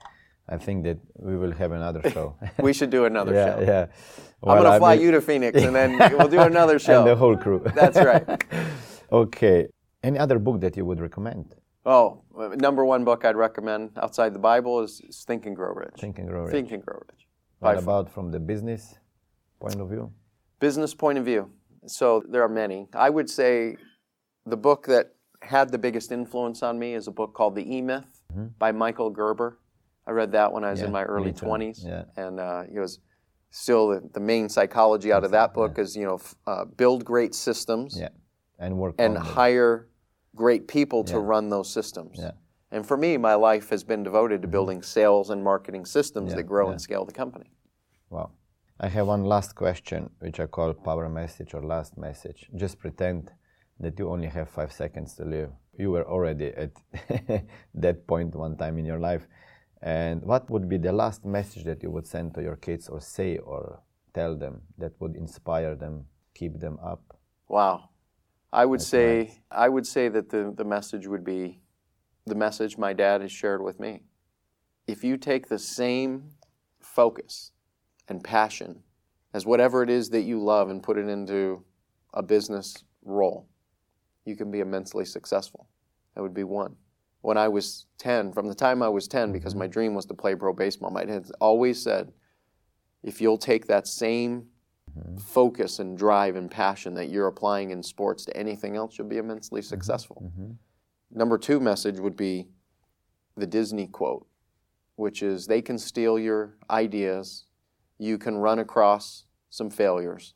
I think that we will have another show. We should do another yeah, show. Yeah. Well, I'm going to fly I mean... you to Phoenix, and then we'll do another show. And the whole crew. That's right. Okay. Any other book that you would recommend? Oh, number one book I'd recommend outside the Bible is, is Think and Grow Rich. Think and Grow Rich. Think and Grow Rich. What about from the business point of view? Business point of view. So there are many. I would say... the book that had the biggest influence on me is a book called The E-Myth mm-hmm. by Michael Gerber. I read that when I was yeah, in my early twenties, yeah. and uh, it was still the, the main psychology out of that book yeah. is, you know, f- uh, build great systems yeah. and work and hire great people yeah. to run those systems. Yeah. And for me, my life has been devoted to building sales and marketing systems yeah. that grow yeah. and scale the company. Wow. I have one last question, which I call power message or last message. Just pretend that you only have five seconds to live. You were already at that point one time in your life. And what would be the last message that you would send to your kids or say or tell them that would inspire them, keep them up? Wow. I would That's say nice. I would say that the, the message would be the message my dad has shared with me. If you take the same focus and passion as whatever it is that you love and put it into a business role, you can be immensely successful. That would be one. When I was ten, from the time I was ten, because my dream was to play pro baseball, my dad always said, if you'll take that same mm-hmm. focus and drive and passion that you're applying in sports to anything else, you'll be immensely successful. Mm-hmm. Number two message would be the Disney quote, which is, they can steal your ideas, you can run across some failures,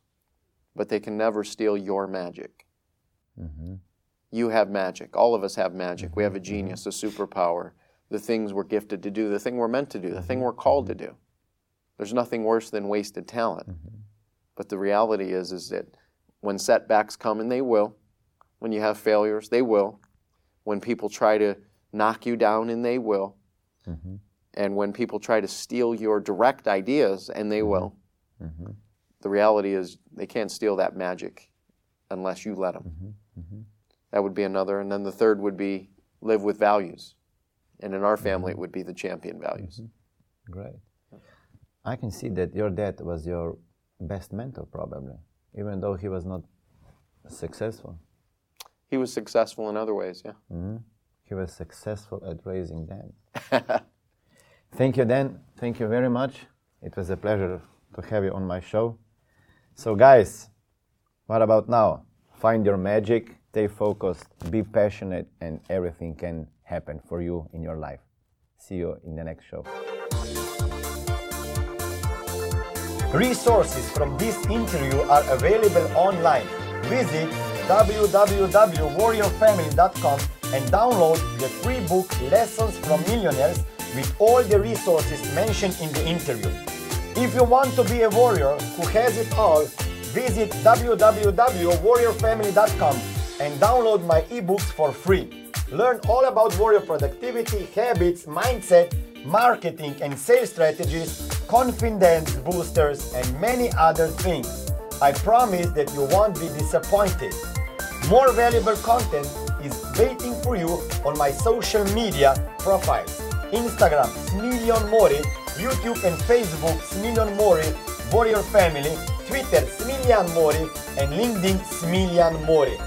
but they can never steal your magic. Mm-hmm. You have magic. All of us have magic. We have a genius, a superpower, the things we're gifted to do, the thing we're meant to do, the thing we're called to do. There's nothing worse than wasted talent. Mm-hmm. But the reality is, is that when setbacks come, and they will, when you have failures, they will, when people try to knock you down, and they will, mm-hmm. and when people try to steal your direct ideas, and they will, mm-hmm. the reality is they can't steal that magic unless you let them. Mm-hmm. Mm-hmm. That would be another. And then the third would be live with values. And in our family, mm-hmm. it would be the champion values. Mm-hmm. Great. I can see that your dad was your best mentor, probably, even though he was not Successful. He was successful in other ways, yeah. Mm-hmm. He was successful at raising Dan. Thank you, Dan. Thank you very much. It was a pleasure to have you on my show. So guys, what about now? Find your magic, stay focused, be passionate, and everything can happen for you in your life. See you in the next show. Resources from this interview are available online. Visit w w w dot warrior family dot com and download the free book Lessons from Millionaires with all the resources mentioned in the interview. If you want to be a warrior who has it all, visit w w w dot warrior family dot com and download my ebooks for free. Learn all about warrior productivity, habits, mindset, marketing and sales strategies, confidence boosters, and many other things. I promise that you won't be disappointed. More valuable content is waiting for you on my social media profiles. Instagram, Smiljan Mori, YouTube and Facebook, Smiljan Mori, Warrior Family, Twitter, Smiljan Mori, and LinkedIn, Smiljan Mori.